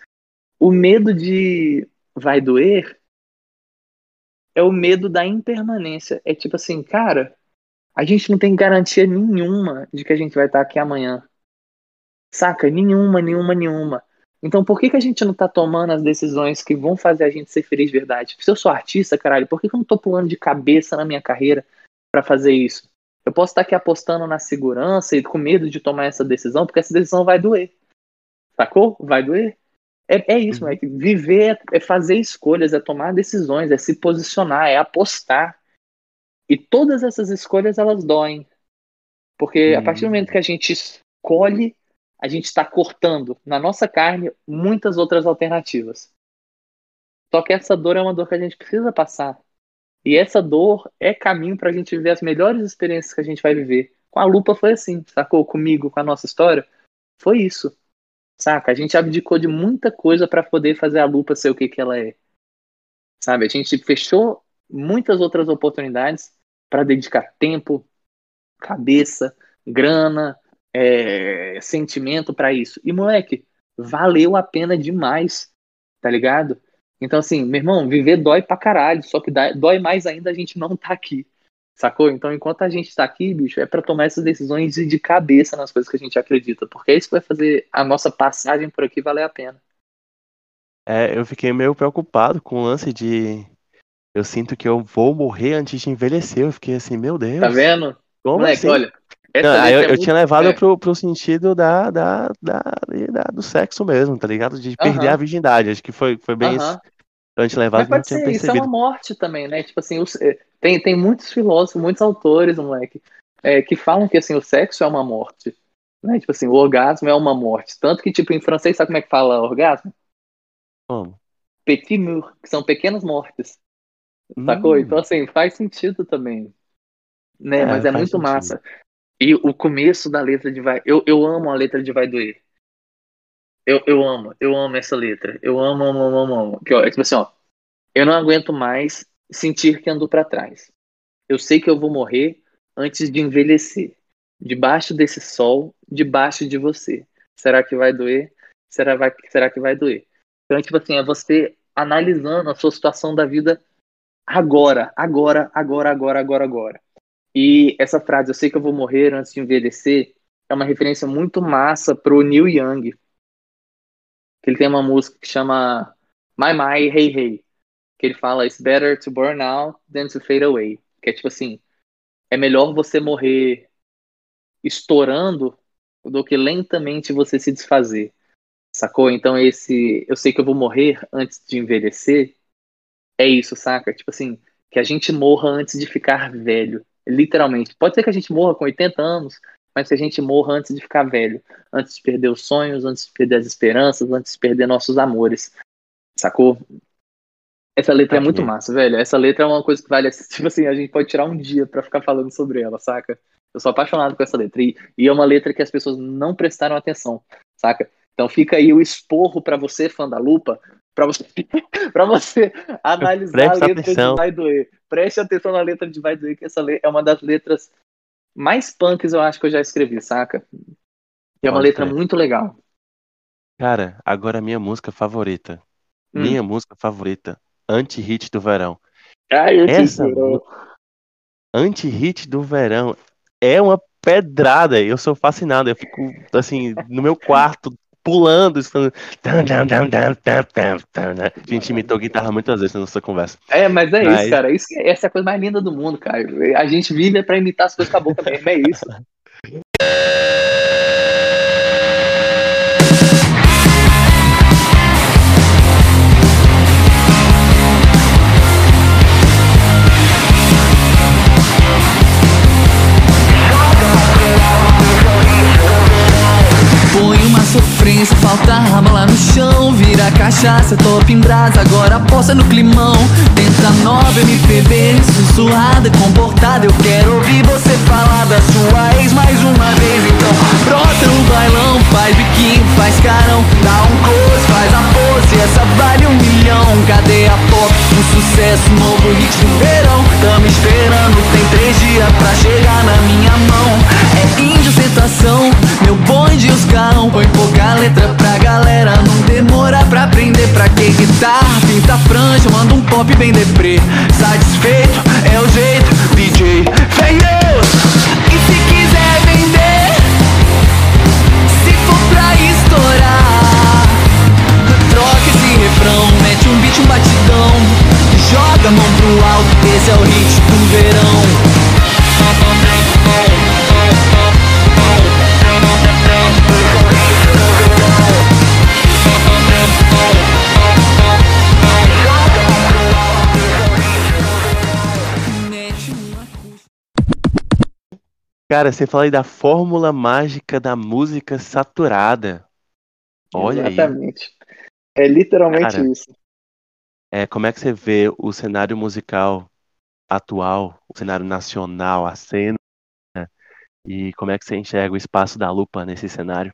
O medo de vai doer é o medo da impermanência. É tipo assim, cara, a gente não tem garantia nenhuma de que a gente vai estar aqui amanhã. Saca? Nenhuma. Então por que que a gente não tá tomando as decisões que vão fazer a gente ser feliz de verdade? Se eu sou artista, caralho, por que que eu não tô pulando de cabeça na minha carreira pra fazer isso? Eu posso estar aqui apostando na segurança e com medo de tomar essa decisão, porque essa decisão vai doer. Sacou? Vai doer. É isso, moleque. Viver é fazer escolhas, é tomar decisões, é se posicionar, é apostar. E todas essas escolhas, elas doem. Porque a partir do momento que a gente escolhe, a gente está cortando na nossa carne muitas outras alternativas. Só que essa dor é uma dor que a gente precisa passar. E essa dor é caminho para a gente viver as melhores experiências que a gente vai viver. Com a Lupa foi assim, sacou? Comigo, com a nossa história, foi isso. Saca? A gente abdicou de muita coisa para poder fazer a Lupa ser o que ela é. Sabe? A gente fechou muitas outras oportunidades para dedicar tempo, cabeça, grana, sentimento pra isso. E moleque, valeu a pena demais, tá ligado? Então assim, meu irmão, viver dói pra caralho, só que dói mais ainda a gente não tá aqui, sacou? Então enquanto a gente tá aqui, bicho, é pra tomar essas decisões de cabeça nas coisas que a gente acredita, porque é isso que vai fazer a nossa passagem por aqui valer a pena. Eu fiquei meio preocupado com o lance de eu sinto que eu vou morrer antes de envelhecer. Eu fiquei assim, meu Deus, tá vendo? Como moleque, assim? Olha, não, eu tinha levado pro sentido do sexo mesmo, tá ligado? De perder a virgindade. Acho que foi bem isso. Pra gente levar, mas tinha percebido. Isso é uma morte também, né? Tipo assim, tem muitos filósofos, muitos autores, moleque, que falam que assim, o sexo é uma morte, né? Tipo assim, o orgasmo é uma morte. Tanto que, tipo, em francês, sabe como é que fala orgasmo? Como? Petit mur, que são pequenas mortes. Sacou? Então assim, faz sentido também, né? Mas é muito massa. E o começo da letra de vai... Eu amo a letra de vai doer. Eu amo essa letra. Eu amo. Que, ó, é tipo assim, ó. Eu não aguento mais sentir que ando pra trás. Eu sei que eu vou morrer antes de envelhecer. Debaixo desse sol, debaixo de você. Será que vai doer? Será que vai doer? Então, é tipo assim, é você analisando a sua situação da vida agora. E essa frase, eu sei que eu vou morrer antes de envelhecer, é uma referência muito massa pro Neil Young. Ele tem uma música que chama My, Hey, Hey, que ele fala It's better to burn out than to fade away. Que é tipo assim, é melhor você morrer estourando do que lentamente você se desfazer. Sacou? Então esse eu sei que eu vou morrer antes de envelhecer é isso, saca? Tipo assim, que a gente morra antes de ficar velho. Literalmente. Pode ser que a gente morra com 80 anos, mas que a gente morra antes de ficar velho. Antes de perder os sonhos, antes de perder as esperanças, antes de perder nossos amores. Sacou? Essa letra é muito massa, velho. Essa letra é uma coisa que vale... Tipo assim, a gente pode tirar um dia pra ficar falando sobre ela, saca? Eu sou apaixonado com essa letra. E é uma letra que as pessoas não prestaram atenção, saca? Então fica aí o esporro pra você, fã da Lupa, pra você analisar preste a letra atenção. De Vai Doer. Preste atenção na letra de Vai Doer, que essa letra é uma das letras mais punks, eu acho que eu já escrevi, saca? E é uma letra muito legal. Cara, agora a minha música favorita. Minha música favorita. Anti-hit do verão. Anti-hit do verão é uma pedrada. Eu sou fascinado. Eu fico, assim, no meu quarto, pulando. Falando... A gente imitou guitarra muitas vezes na nossa conversa. Mas isso, cara. Essa é a coisa mais linda do mundo, cara. A gente vive pra imitar as coisas com a boca mesmo. É isso. Sofrência, falta rama lá no chão. Vira cachaça, top em brasa. Agora poça no climão. Tenta nova MPB, sussurrada, comportada. Eu quero ouvir você falar da sua ex mais uma vez. Então brota no bailão, faz biquinho, faz carão. Dá um close, faz a pose, essa vale 1 milhão. Cadê a pop? Um sucesso, novo hit do verão. Tamo esperando, tem 3 dias pra chegar na minha mão. É índio, tentação, meu bonde e os carão. Põe pouca letra pra galera, não demora pra aprender. Pra que guitarra, pinta franja, manda um pop bem deprê. Satisfeito, é o jeito, DJ Feio. E se quiser vender, se for pra estourar, troca esse refrão, mete um beat, um batidão. Joga a mão pro alto, esse é o hit do verão. Cara, você fala aí da fórmula mágica da música saturada. Olha aí. Exatamente. É literalmente isso. Como é que você vê o cenário musical atual, o cenário nacional, a cena, né? E como é que você enxerga o espaço da Lupa nesse cenário?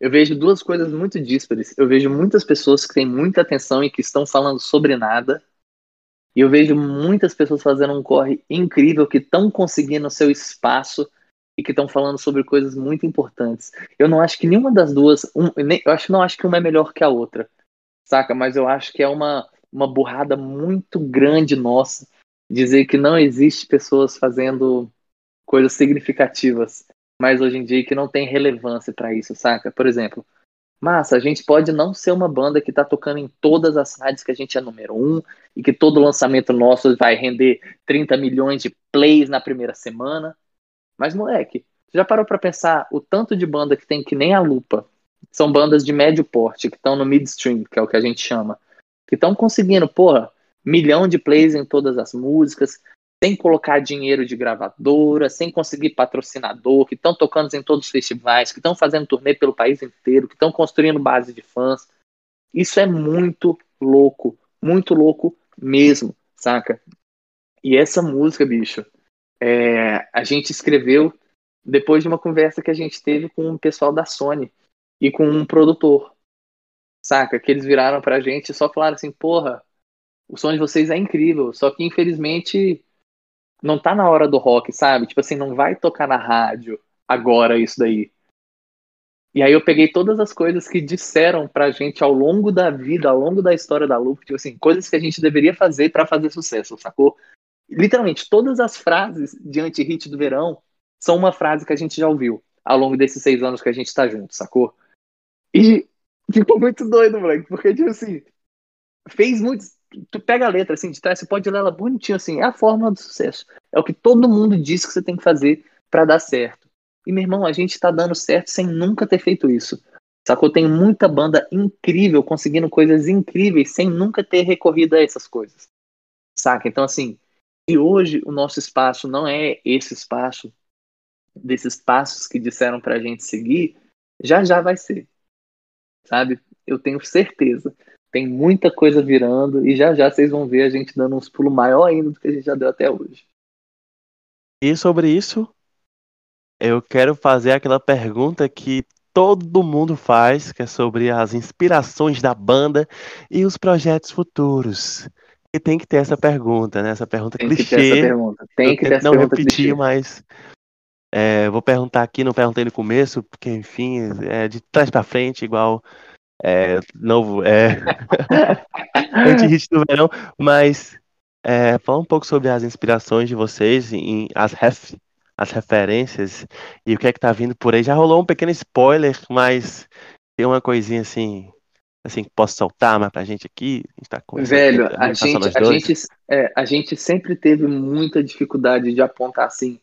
Eu vejo 2 coisas muito díspares. Eu vejo muitas pessoas que têm muita atenção e que estão falando sobre nada. E eu vejo muitas pessoas fazendo um corre incrível, que estão conseguindo o seu espaço e que estão falando sobre coisas muito importantes. Eu não acho que nenhuma das duas... não acho que uma é melhor que a outra, saca? Mas eu acho que é uma burrada muito grande nossa dizer que não existe pessoas fazendo coisas significativas, mas hoje em dia que não tem relevância pra isso, saca? Por exemplo, massa, a gente pode não ser uma banda que tá tocando em todas as rádios que a gente é número 1 e que todo lançamento nosso vai render 30 milhões de plays na primeira semana. Mas, moleque, já parou pra pensar o tanto de banda que tem que nem a Lupa? São bandas de médio porte, que estão no midstream, que é o que a gente chama. Que estão conseguindo, 1 milhão de plays em todas as músicas, sem colocar dinheiro de gravadora, sem conseguir patrocinador, que estão tocando em todos os festivais, que estão fazendo turnê pelo país inteiro, que estão construindo base de fãs. Isso é muito louco mesmo, saca? E essa música, bicho... a gente escreveu depois de uma conversa que a gente teve com o pessoal da Sony e com um produtor, saca? Que eles viraram pra gente e só falaram assim, o som de vocês é incrível, só que infelizmente não tá na hora do rock, sabe? Tipo assim, não vai tocar na rádio agora isso daí. E aí eu peguei todas as coisas que disseram pra gente ao longo da vida, ao longo da história da Lupa, tipo assim, coisas que a gente deveria fazer pra fazer sucesso, sacou? Literalmente, todas as frases de anti-hit do verão são uma frase que a gente já ouviu ao longo desses 6 anos que a gente tá junto, sacou? E ficou muito doido, moleque, porque, tipo assim, fez muito... Tu pega a letra, assim, de trás, você pode ler ela bonitinho, assim, é a fórmula do sucesso. É o que todo mundo diz que você tem que fazer pra dar certo. E, meu irmão, a gente tá dando certo sem nunca ter feito isso, sacou? Tem muita banda incrível, conseguindo coisas incríveis, sem nunca ter recorrido a essas coisas, saca? Então, assim, e hoje o nosso espaço não é esse espaço, desses passos que disseram pra gente seguir, já já vai ser, sabe? Eu tenho certeza. Tem muita coisa virando e já já vocês vão ver a gente dando uns pulos maior ainda do que a gente já deu até hoje. E sobre isso, eu quero fazer aquela pergunta que todo mundo faz, que é sobre as inspirações da banda e os projetos futuros. E tem que ter essa pergunta, né? Essa pergunta tem clichê. Tem que ter essa pergunta. Tem que ter essa pergunta clichê. Não repetir, mas... vou perguntar aqui, não perguntei no começo, porque, enfim, de trás pra frente, igual... anti-hit do verão, mas fala um pouco sobre as inspirações de vocês, as referências e o que é que tá vindo por aí. Já rolou um pequeno spoiler, mas tem uma coisinha assim que posso soltar mais pra gente aqui. A gente tá com velho, aqui, a gente sempre teve muita dificuldade de apontar assim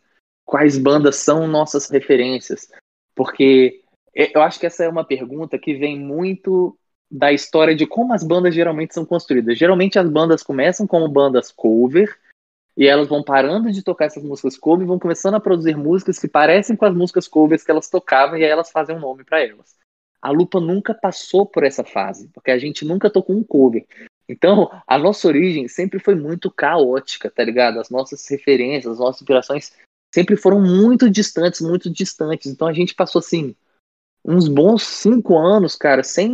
quais bandas são nossas referências, porque... Eu acho que essa é uma pergunta que vem muito da história de como as bandas geralmente são construídas. Geralmente as bandas começam como bandas cover e elas vão parando de tocar essas músicas cover e vão começando a produzir músicas que parecem com as músicas covers que elas tocavam e aí elas fazem um nome pra elas. A Lupa nunca passou por essa fase, porque a gente nunca tocou um cover. Então a nossa origem sempre foi muito caótica, tá ligado? As nossas referências, as nossas inspirações sempre foram muito distantes. Então a gente passou assim... uns bons 5 anos, cara, sem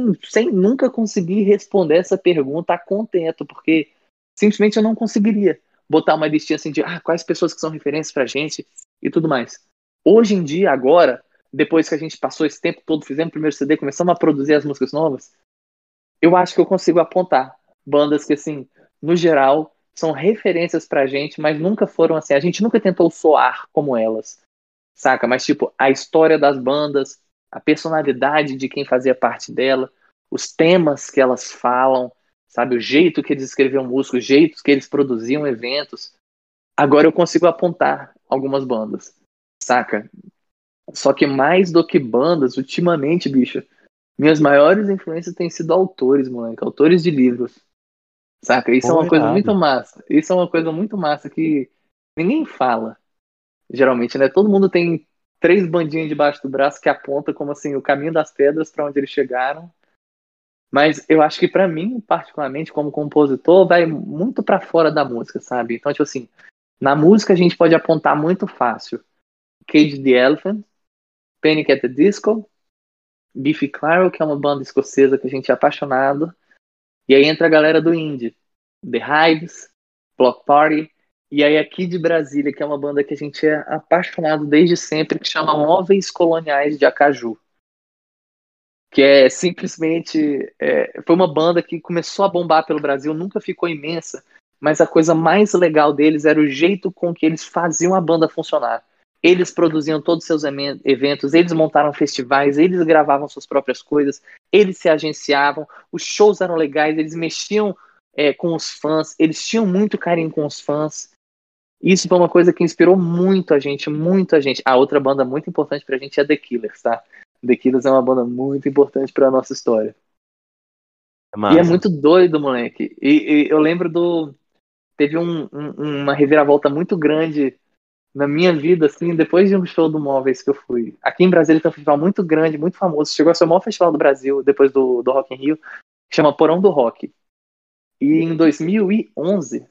nunca conseguir responder essa pergunta a contento, porque simplesmente eu não conseguiria botar uma listinha assim de quais pessoas que são referências pra gente e tudo mais. Hoje em dia, agora, depois que a gente passou esse tempo todo, fizemos o primeiro CD, começamos a produzir as músicas novas, eu acho que eu consigo apontar bandas que, assim, no geral, são referências pra gente, mas nunca foram assim, a gente nunca tentou soar como elas, saca? Mas, tipo, a história das bandas, a personalidade de quem fazia parte dela, os temas que elas falam, sabe, o jeito que eles escreviam música, o jeito que eles produziam eventos. Agora eu consigo apontar algumas bandas, saca? Só que mais do que bandas, ultimamente, bicho, minhas maiores influências têm sido autores, moleque, autores de livros, saca? Isso é uma coisa muito massa, que ninguém fala, geralmente, né? Todo mundo tem 3 bandinhas debaixo do braço que aponta como assim, o caminho das pedras para onde eles chegaram. Mas eu acho que para mim, particularmente, como compositor, vai muito para fora da música, sabe? Então, tipo assim, na música a gente pode apontar muito fácil Cage the Elephant, Panic! At the Disco, Biffy Clyro, que é uma banda escocesa que a gente é apaixonado. E aí entra a galera do indie, The Hives, Block Party. E aí aqui de Brasília, que é uma banda que a gente é apaixonado desde sempre, que chama Móveis Coloniais de Acaju. Que é simplesmente... foi uma banda que começou a bombar pelo Brasil, nunca ficou imensa, mas a coisa mais legal deles era o jeito com que eles faziam a banda funcionar. Eles produziam todos os seus eventos, eles montaram festivais, eles gravavam suas próprias coisas, eles se agenciavam, os shows eram legais, eles mexiam com os fãs, eles tinham muito carinho com os fãs. Isso foi uma coisa que inspirou muito a gente. A outra banda muito importante pra gente é The Killers, tá? The Killers é uma banda muito importante pra nossa história. Massa. E é muito doido, moleque. E eu lembro teve uma reviravolta muito grande na minha vida, assim, depois de um show do Móveis que eu fui. Aqui em Brasília tem um festival muito grande, muito famoso. Chegou a ser o maior festival do Brasil, depois do Rock in Rio, que chama Porão do Rock. E em 2011...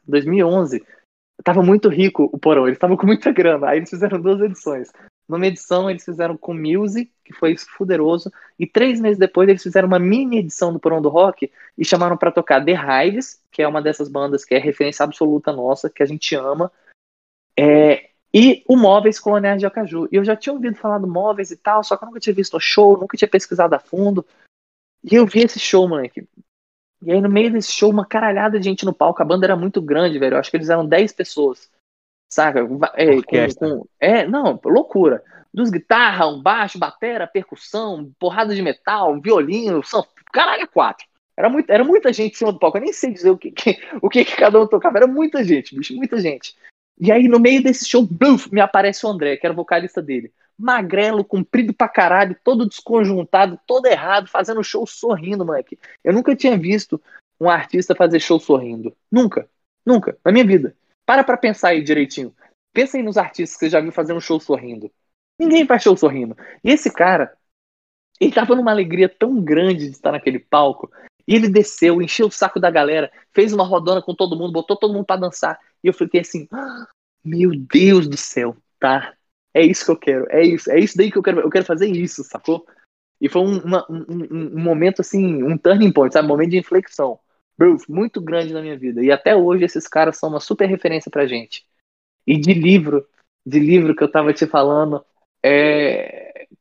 tava muito rico o Porão, eles estavam com muita grana. Aí eles fizeram 2 edições. Numa edição eles fizeram com Music, que foi fuderoso, e 3 meses depois eles fizeram uma mini edição do Porão do Rock e chamaram pra tocar The Hives, que é uma dessas bandas que é referência absoluta nossa, que a gente ama, E o Móveis Coloniais de Acaju. E eu já tinha ouvido falar do Móveis e tal, só que eu nunca tinha visto o show, nunca tinha pesquisado a fundo. E eu vi esse show, moleque. E aí no meio desse show, uma caralhada de gente no palco. A banda era muito grande, velho. Eu acho que eles eram 10 pessoas. Saca? Loucura. Dos guitarra, um baixo, batera, percussão, porrada de metal, um violinho, caralho, 4. Era muita gente em cima do palco. Eu nem sei dizer o que cada um tocava. Era muita gente, bicho, muita gente. E aí, no meio desse show, bluf, me aparece o André, que era o vocalista dele. Magrelo, comprido pra caralho, todo desconjuntado, todo errado, fazendo show sorrindo, moleque. Eu nunca tinha visto um artista fazer show sorrindo. Nunca. Nunca. Na minha vida. Para pra pensar aí direitinho. Pensa aí nos artistas que você já viu fazendo show sorrindo. Ninguém faz show sorrindo. E esse cara, ele tava numa alegria tão grande de estar naquele palco. E ele desceu, encheu o saco da galera, fez uma rodona com todo mundo, botou todo mundo pra dançar. E eu fiquei assim, ah, meu Deus do céu, tá? É isso que eu quero, é isso daí que eu quero fazer isso, sacou? E foi um momento assim, um turning point, sabe? Um momento de inflexão, muito grande na minha vida. E até hoje esses caras são uma super referência pra gente. E de livro que eu tava te falando,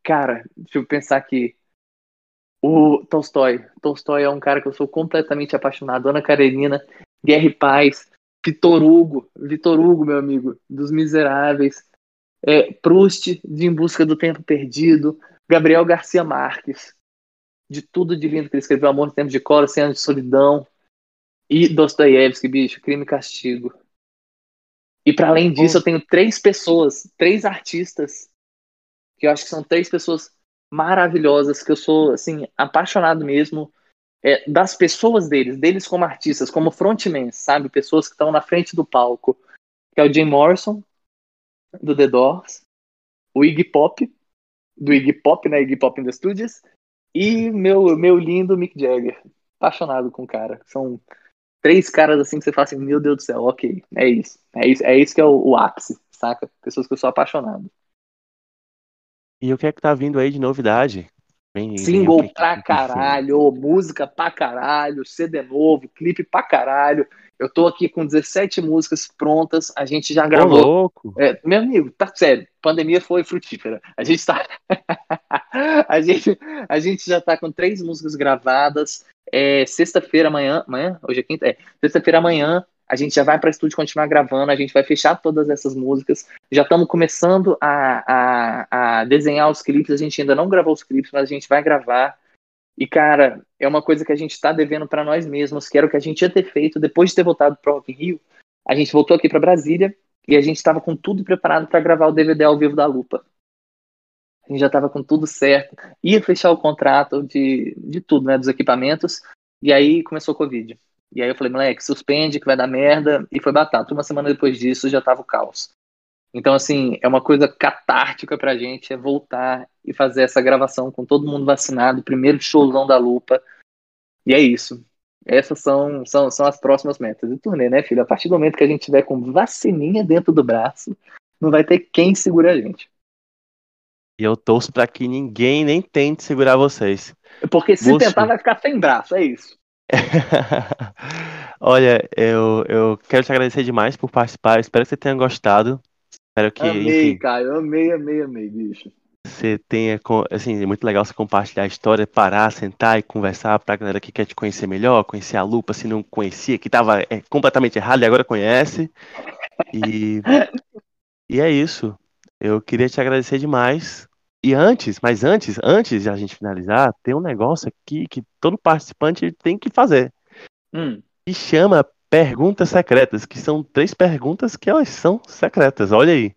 cara, deixa eu pensar aqui. O Tolstói é um cara que eu sou completamente apaixonado. Ana Karenina, Guerra e Paz, Vitor Hugo, meu amigo, dos Miseráveis, Proust, de Em Busca do Tempo Perdido, Gabriel Garcia Marques, de tudo de lindo que ele escreveu, Amor no Tempo de Cólera, 100 Anos de Solidão, e Dostoiévski, bicho, Crime e Castigo. E para além disso, eu tenho 3 artistas, que eu acho que são 3 pessoas maravilhosas, que eu sou, assim, apaixonado mesmo, das pessoas deles como artistas, como frontmen, sabe? Pessoas que estão na frente do palco, que é o Jim Morrison, do The Doors, o Iggy Pop, Iggy Pop in the Studios, e meu lindo Mick Jagger. Apaixonado com o cara. São 3 caras, assim, que você fala assim, meu Deus do céu, ok, é isso que é o ápice, saca? Pessoas que eu sou apaixonado. E o que é que tá vindo aí de novidade? Single pra caralho, música pra caralho, CD novo, clipe pra caralho. Eu tô aqui com 17 músicas prontas, a gente já gravou. Ô, louco. Meu amigo, tá sério, pandemia foi frutífera. A gente já tá com 3 músicas gravadas. Sexta-feira amanhã, hoje é quinta, sexta-feira amanhã. A gente já vai para o estúdio continuar gravando, a gente vai fechar todas essas músicas. Já estamos começando a desenhar os clipes, a gente ainda não gravou os clipes, mas a gente vai gravar. E, cara, é uma coisa que a gente está devendo para nós mesmos, que era o que a gente ia ter feito depois de ter voltado para o Rock in Rio. A gente voltou aqui para Brasília e a gente estava com tudo preparado para gravar o DVD ao vivo da Lupa. A gente já estava com tudo certo, ia fechar o contrato de tudo, né, dos equipamentos, e aí começou o Covid. E aí eu falei, moleque, suspende que vai dar merda. E foi batata. 1 semana depois disso já tava o caos. Então, assim, é uma coisa catártica pra gente. É voltar e fazer essa gravação com todo mundo vacinado. Primeiro showzão da Lupa. E é isso. Essas são as próximas metas do turnê, né, filho? A partir do momento que a gente tiver com vacininha dentro do braço, não vai ter quem segure a gente. E eu torço pra que ninguém nem tente segurar vocês. Porque se tentar vai ficar sem braço, é isso. Olha, eu quero te agradecer demais por participar. Espero que você tenha gostado. Espero que, amei, enfim, cara, eu amei, bicho. Você tenha, assim, é muito legal você compartilhar a história, parar, sentar e conversar pra galera que quer te conhecer melhor, conhecer a Lupa, se não conhecia, que tava completamente errado e agora conhece. E, e é isso. Eu queria te agradecer demais. E antes de a gente finalizar, tem um negócio aqui que todo participante tem que fazer. Que chama perguntas secretas, que são 3 perguntas que elas são secretas, olha aí.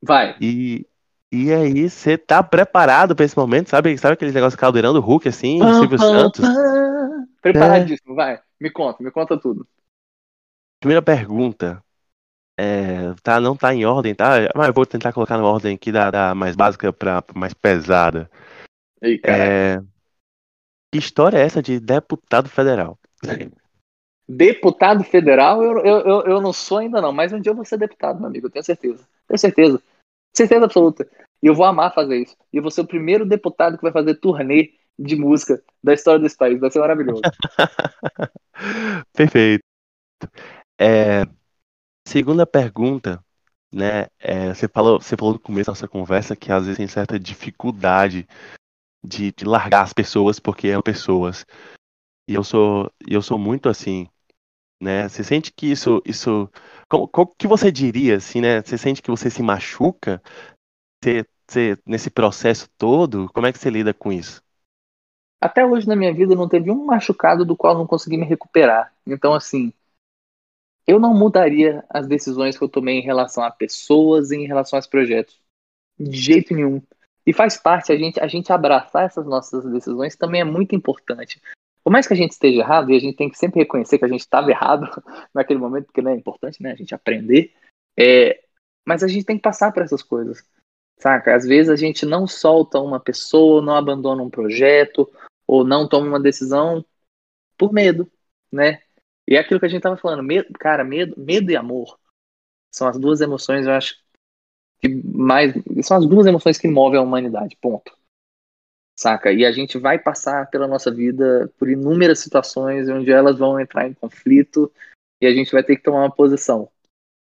Vai. E aí, você tá preparado pra esse momento, sabe aquele negócio caldeirão do Hulk, assim, do Silvio Santos? Preparadíssimo, vai, me conta tudo. Primeira pergunta. Tá, não tá em ordem, tá? Mas eu vou tentar colocar na ordem aqui da mais básica pra mais pesada. Ei, cara. Que história é essa de deputado federal? Deputado federal? Eu não sou ainda não, mas um dia eu vou ser deputado, meu amigo, eu tenho certeza. Certeza absoluta. E eu vou amar fazer isso. E eu vou ser o primeiro deputado que vai fazer turnê de música da história desse país. Vai ser maravilhoso. Perfeito. Segunda pergunta né? Você falou no começo da nossa conversa que às vezes tem certa dificuldade de largar as pessoas porque são pessoas. E eu sou muito assim, né? Você sente que isso como que você diria assim, né? Você sente que você se machuca? Você, nesse processo todo, como é que você lida com isso? Até hoje na minha vida não teve um machucado do qual não consegui me recuperar. Então, assim, eu não mudaria as decisões que eu tomei em relação a pessoas e em relação aos projetos. De jeito nenhum. E faz parte, a gente abraçar essas nossas decisões também é muito importante. Por mais que a gente esteja errado, e a gente tem que sempre reconhecer que a gente estava errado naquele momento, porque não é importante, né, a gente aprender, mas a gente tem que passar por essas coisas. Saca? Às vezes a gente não solta uma pessoa, não abandona um projeto, ou não toma uma decisão por medo, né? E é aquilo que a gente tava falando, medo e amor são as duas emoções, eu acho, que mais... São as duas emoções que movem a humanidade, ponto. Saca? E a gente vai passar pela nossa vida por inúmeras situações onde elas vão entrar em conflito e a gente vai ter que tomar uma posição.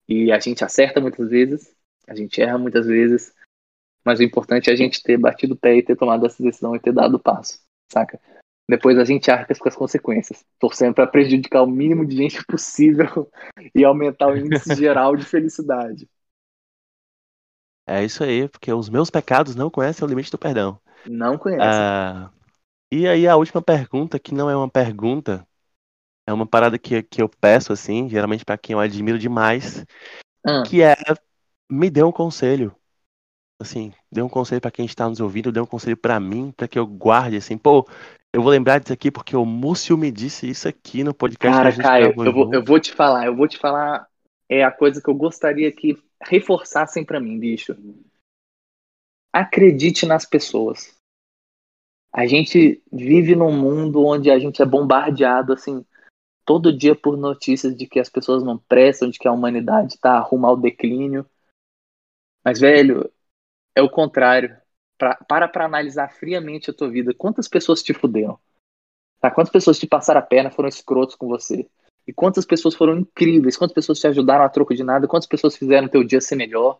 E a gente acerta muitas vezes, a gente erra muitas vezes, mas o importante é a gente ter batido o pé e ter tomado essa decisão e ter dado o passo, saca? Depois a gente arca com as consequências, torcendo para prejudicar o mínimo de gente possível e aumentar o índice geral de felicidade. É isso aí, porque os meus pecados não conhecem o limite do perdão. Não conhecem. E aí a última pergunta, que não é uma pergunta, é uma parada que eu peço, assim, geralmente para quem eu admiro demais, que é, me dê um conselho. Assim, dê um conselho pra quem está nos ouvindo, dê um conselho pra mim, pra que eu guarde, assim, pô, eu vou lembrar disso aqui porque o Múcio me disse isso aqui no podcast. Cara, Caio, eu vou te falar, é a coisa que eu gostaria que reforçassem pra mim, bicho. Acredite nas pessoas. A gente vive num mundo onde a gente é bombardeado, assim, todo dia por notícias de que as pessoas não prestam, de que a humanidade tá rumo ao declínio. Mas, velho, é o contrário. Para analisar friamente a tua vida. Quantas pessoas te fuderam? Tá? Quantas pessoas te passaram a perna, foram escrotos com você? E quantas pessoas foram incríveis? Quantas pessoas te ajudaram a troco de nada? Quantas pessoas fizeram teu dia ser melhor?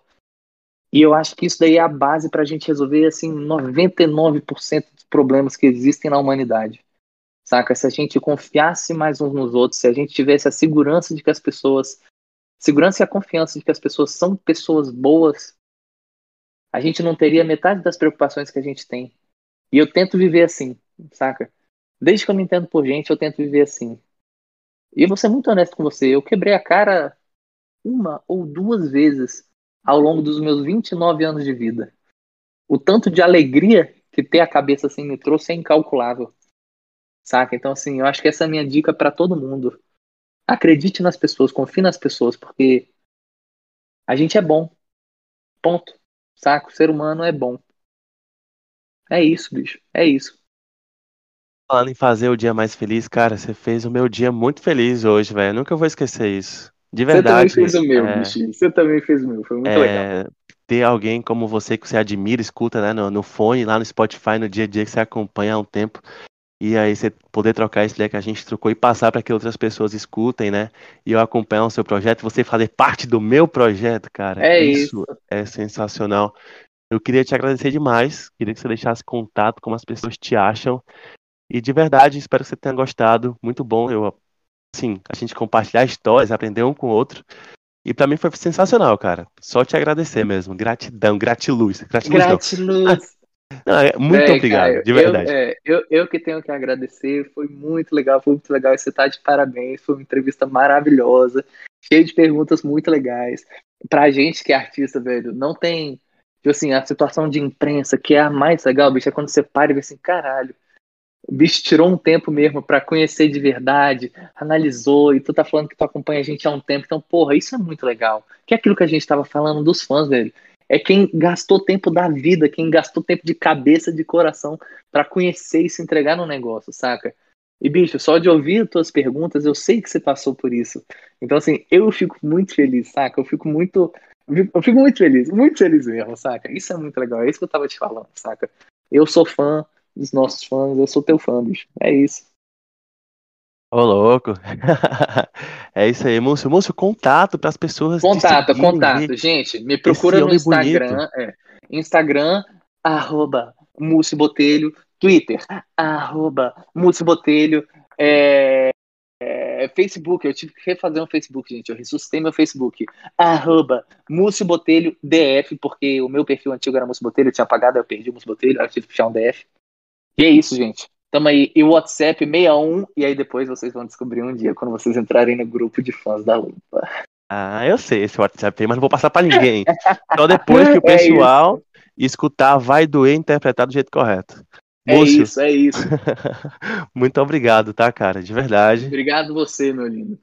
E eu acho que isso daí é a base pra gente resolver, assim, 99% dos problemas que existem na humanidade. Saca? Se a gente confiasse mais uns nos outros, se a gente tivesse a segurança de que as pessoas... Segurança e a confiança de que as pessoas são pessoas boas, a gente não teria metade das preocupações que a gente tem. E eu tento viver assim, saca? Desde que eu me entendo por gente, eu tento viver assim. E eu vou ser muito honesto com você. Eu quebrei a cara uma ou duas vezes ao longo dos meus 29 anos de vida. O tanto de alegria que ter a cabeça assim me trouxe é incalculável. Saca? Então, assim, eu acho que essa é a minha dica pra todo mundo. Acredite nas pessoas, confie nas pessoas, porque a gente é bom. Ponto. Saca? O ser humano é bom. É isso, bicho. É isso. Falando em fazer o dia mais feliz, cara, você fez o meu dia muito feliz hoje, velho. Nunca vou esquecer isso. De verdade. Você também fez o meu, bicho. Você também fez o meu. Foi muito legal. Ter alguém como você que você admira, escuta, né, no fone, lá no Spotify, no dia a dia que você acompanha há um tempo. E aí você poder trocar esse ideia que a gente trocou e passar para que outras pessoas escutem, né? E eu acompanhar o seu projeto, você fazer parte do meu projeto, cara. É isso. É sensacional. Eu queria te agradecer demais. Queria que você deixasse contato, como as pessoas te acham. E de verdade, espero que você tenha gostado. Muito bom. Sim, a gente compartilhar histórias, aprender um com o outro. E pra mim foi sensacional, cara. Só te agradecer mesmo. Gratidão, gratiluz. Gratiluz. Não, muito obrigado, Caio, de verdade. Eu que tenho que agradecer, foi muito legal, você tá de parabéns, foi uma entrevista maravilhosa, cheia de perguntas muito legais. Pra gente que é artista, velho, não tem, assim, a situação de imprensa que é a mais legal, bicho, é quando você para e vê assim, caralho, o bicho tirou um tempo mesmo pra conhecer de verdade, analisou, e tu tá falando que tu acompanha a gente há um tempo, então, porra, isso é muito legal. Que é aquilo que a gente tava falando dos fãs, velho. É quem gastou tempo da vida, quem gastou tempo de cabeça, de coração, pra conhecer e se entregar no negócio, saca? E, bicho, só de ouvir as tuas perguntas, eu sei que você passou por isso. Então, assim, eu fico muito feliz, saca? Eu fico muito feliz, muito feliz mesmo, saca? Isso é muito legal, é isso que eu tava te falando, saca? Eu sou fã dos nossos fãs, eu sou teu fã, bicho. É isso. Ô, louco. É isso aí, Múcio. Múcio, contato para as pessoas. Contato. Gente, me procura no Instagram. Instagram, @MúcioBotelho. Twitter, @MúcioBotelho. Facebook, eu tive que refazer um Facebook, gente. Eu ressuscitei meu Facebook. @MúcioBotelhoDF, porque o meu perfil antigo era Múcio Botelho, eu tinha apagado, eu perdi o Múcio Botelho, eu tive que puxar um DF. E é isso, gente. Tamo aí. E o WhatsApp 61, e aí depois vocês vão descobrir um dia quando vocês entrarem no grupo de fãs da Lupa. Ah, eu sei esse WhatsApp aí, mas não vou passar pra ninguém. Só depois que o pessoal escutar Vai Doer e interpretar do jeito correto. Múcio, é isso. Muito obrigado, tá, cara? De verdade. Obrigado você, meu lindo.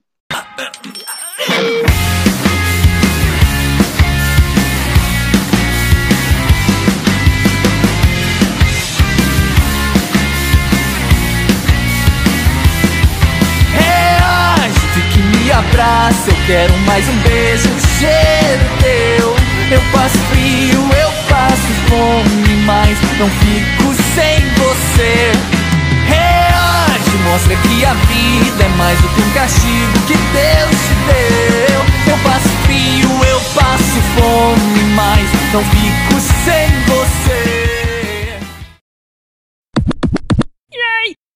Abraço, eu quero mais um beijo, cheiro teu. Eu passo frio, eu passo fome, mas não fico sem você. Reage, mostra que a vida é mais do que um castigo que Deus te deu. Eu passo frio, eu passo fome, mas não fico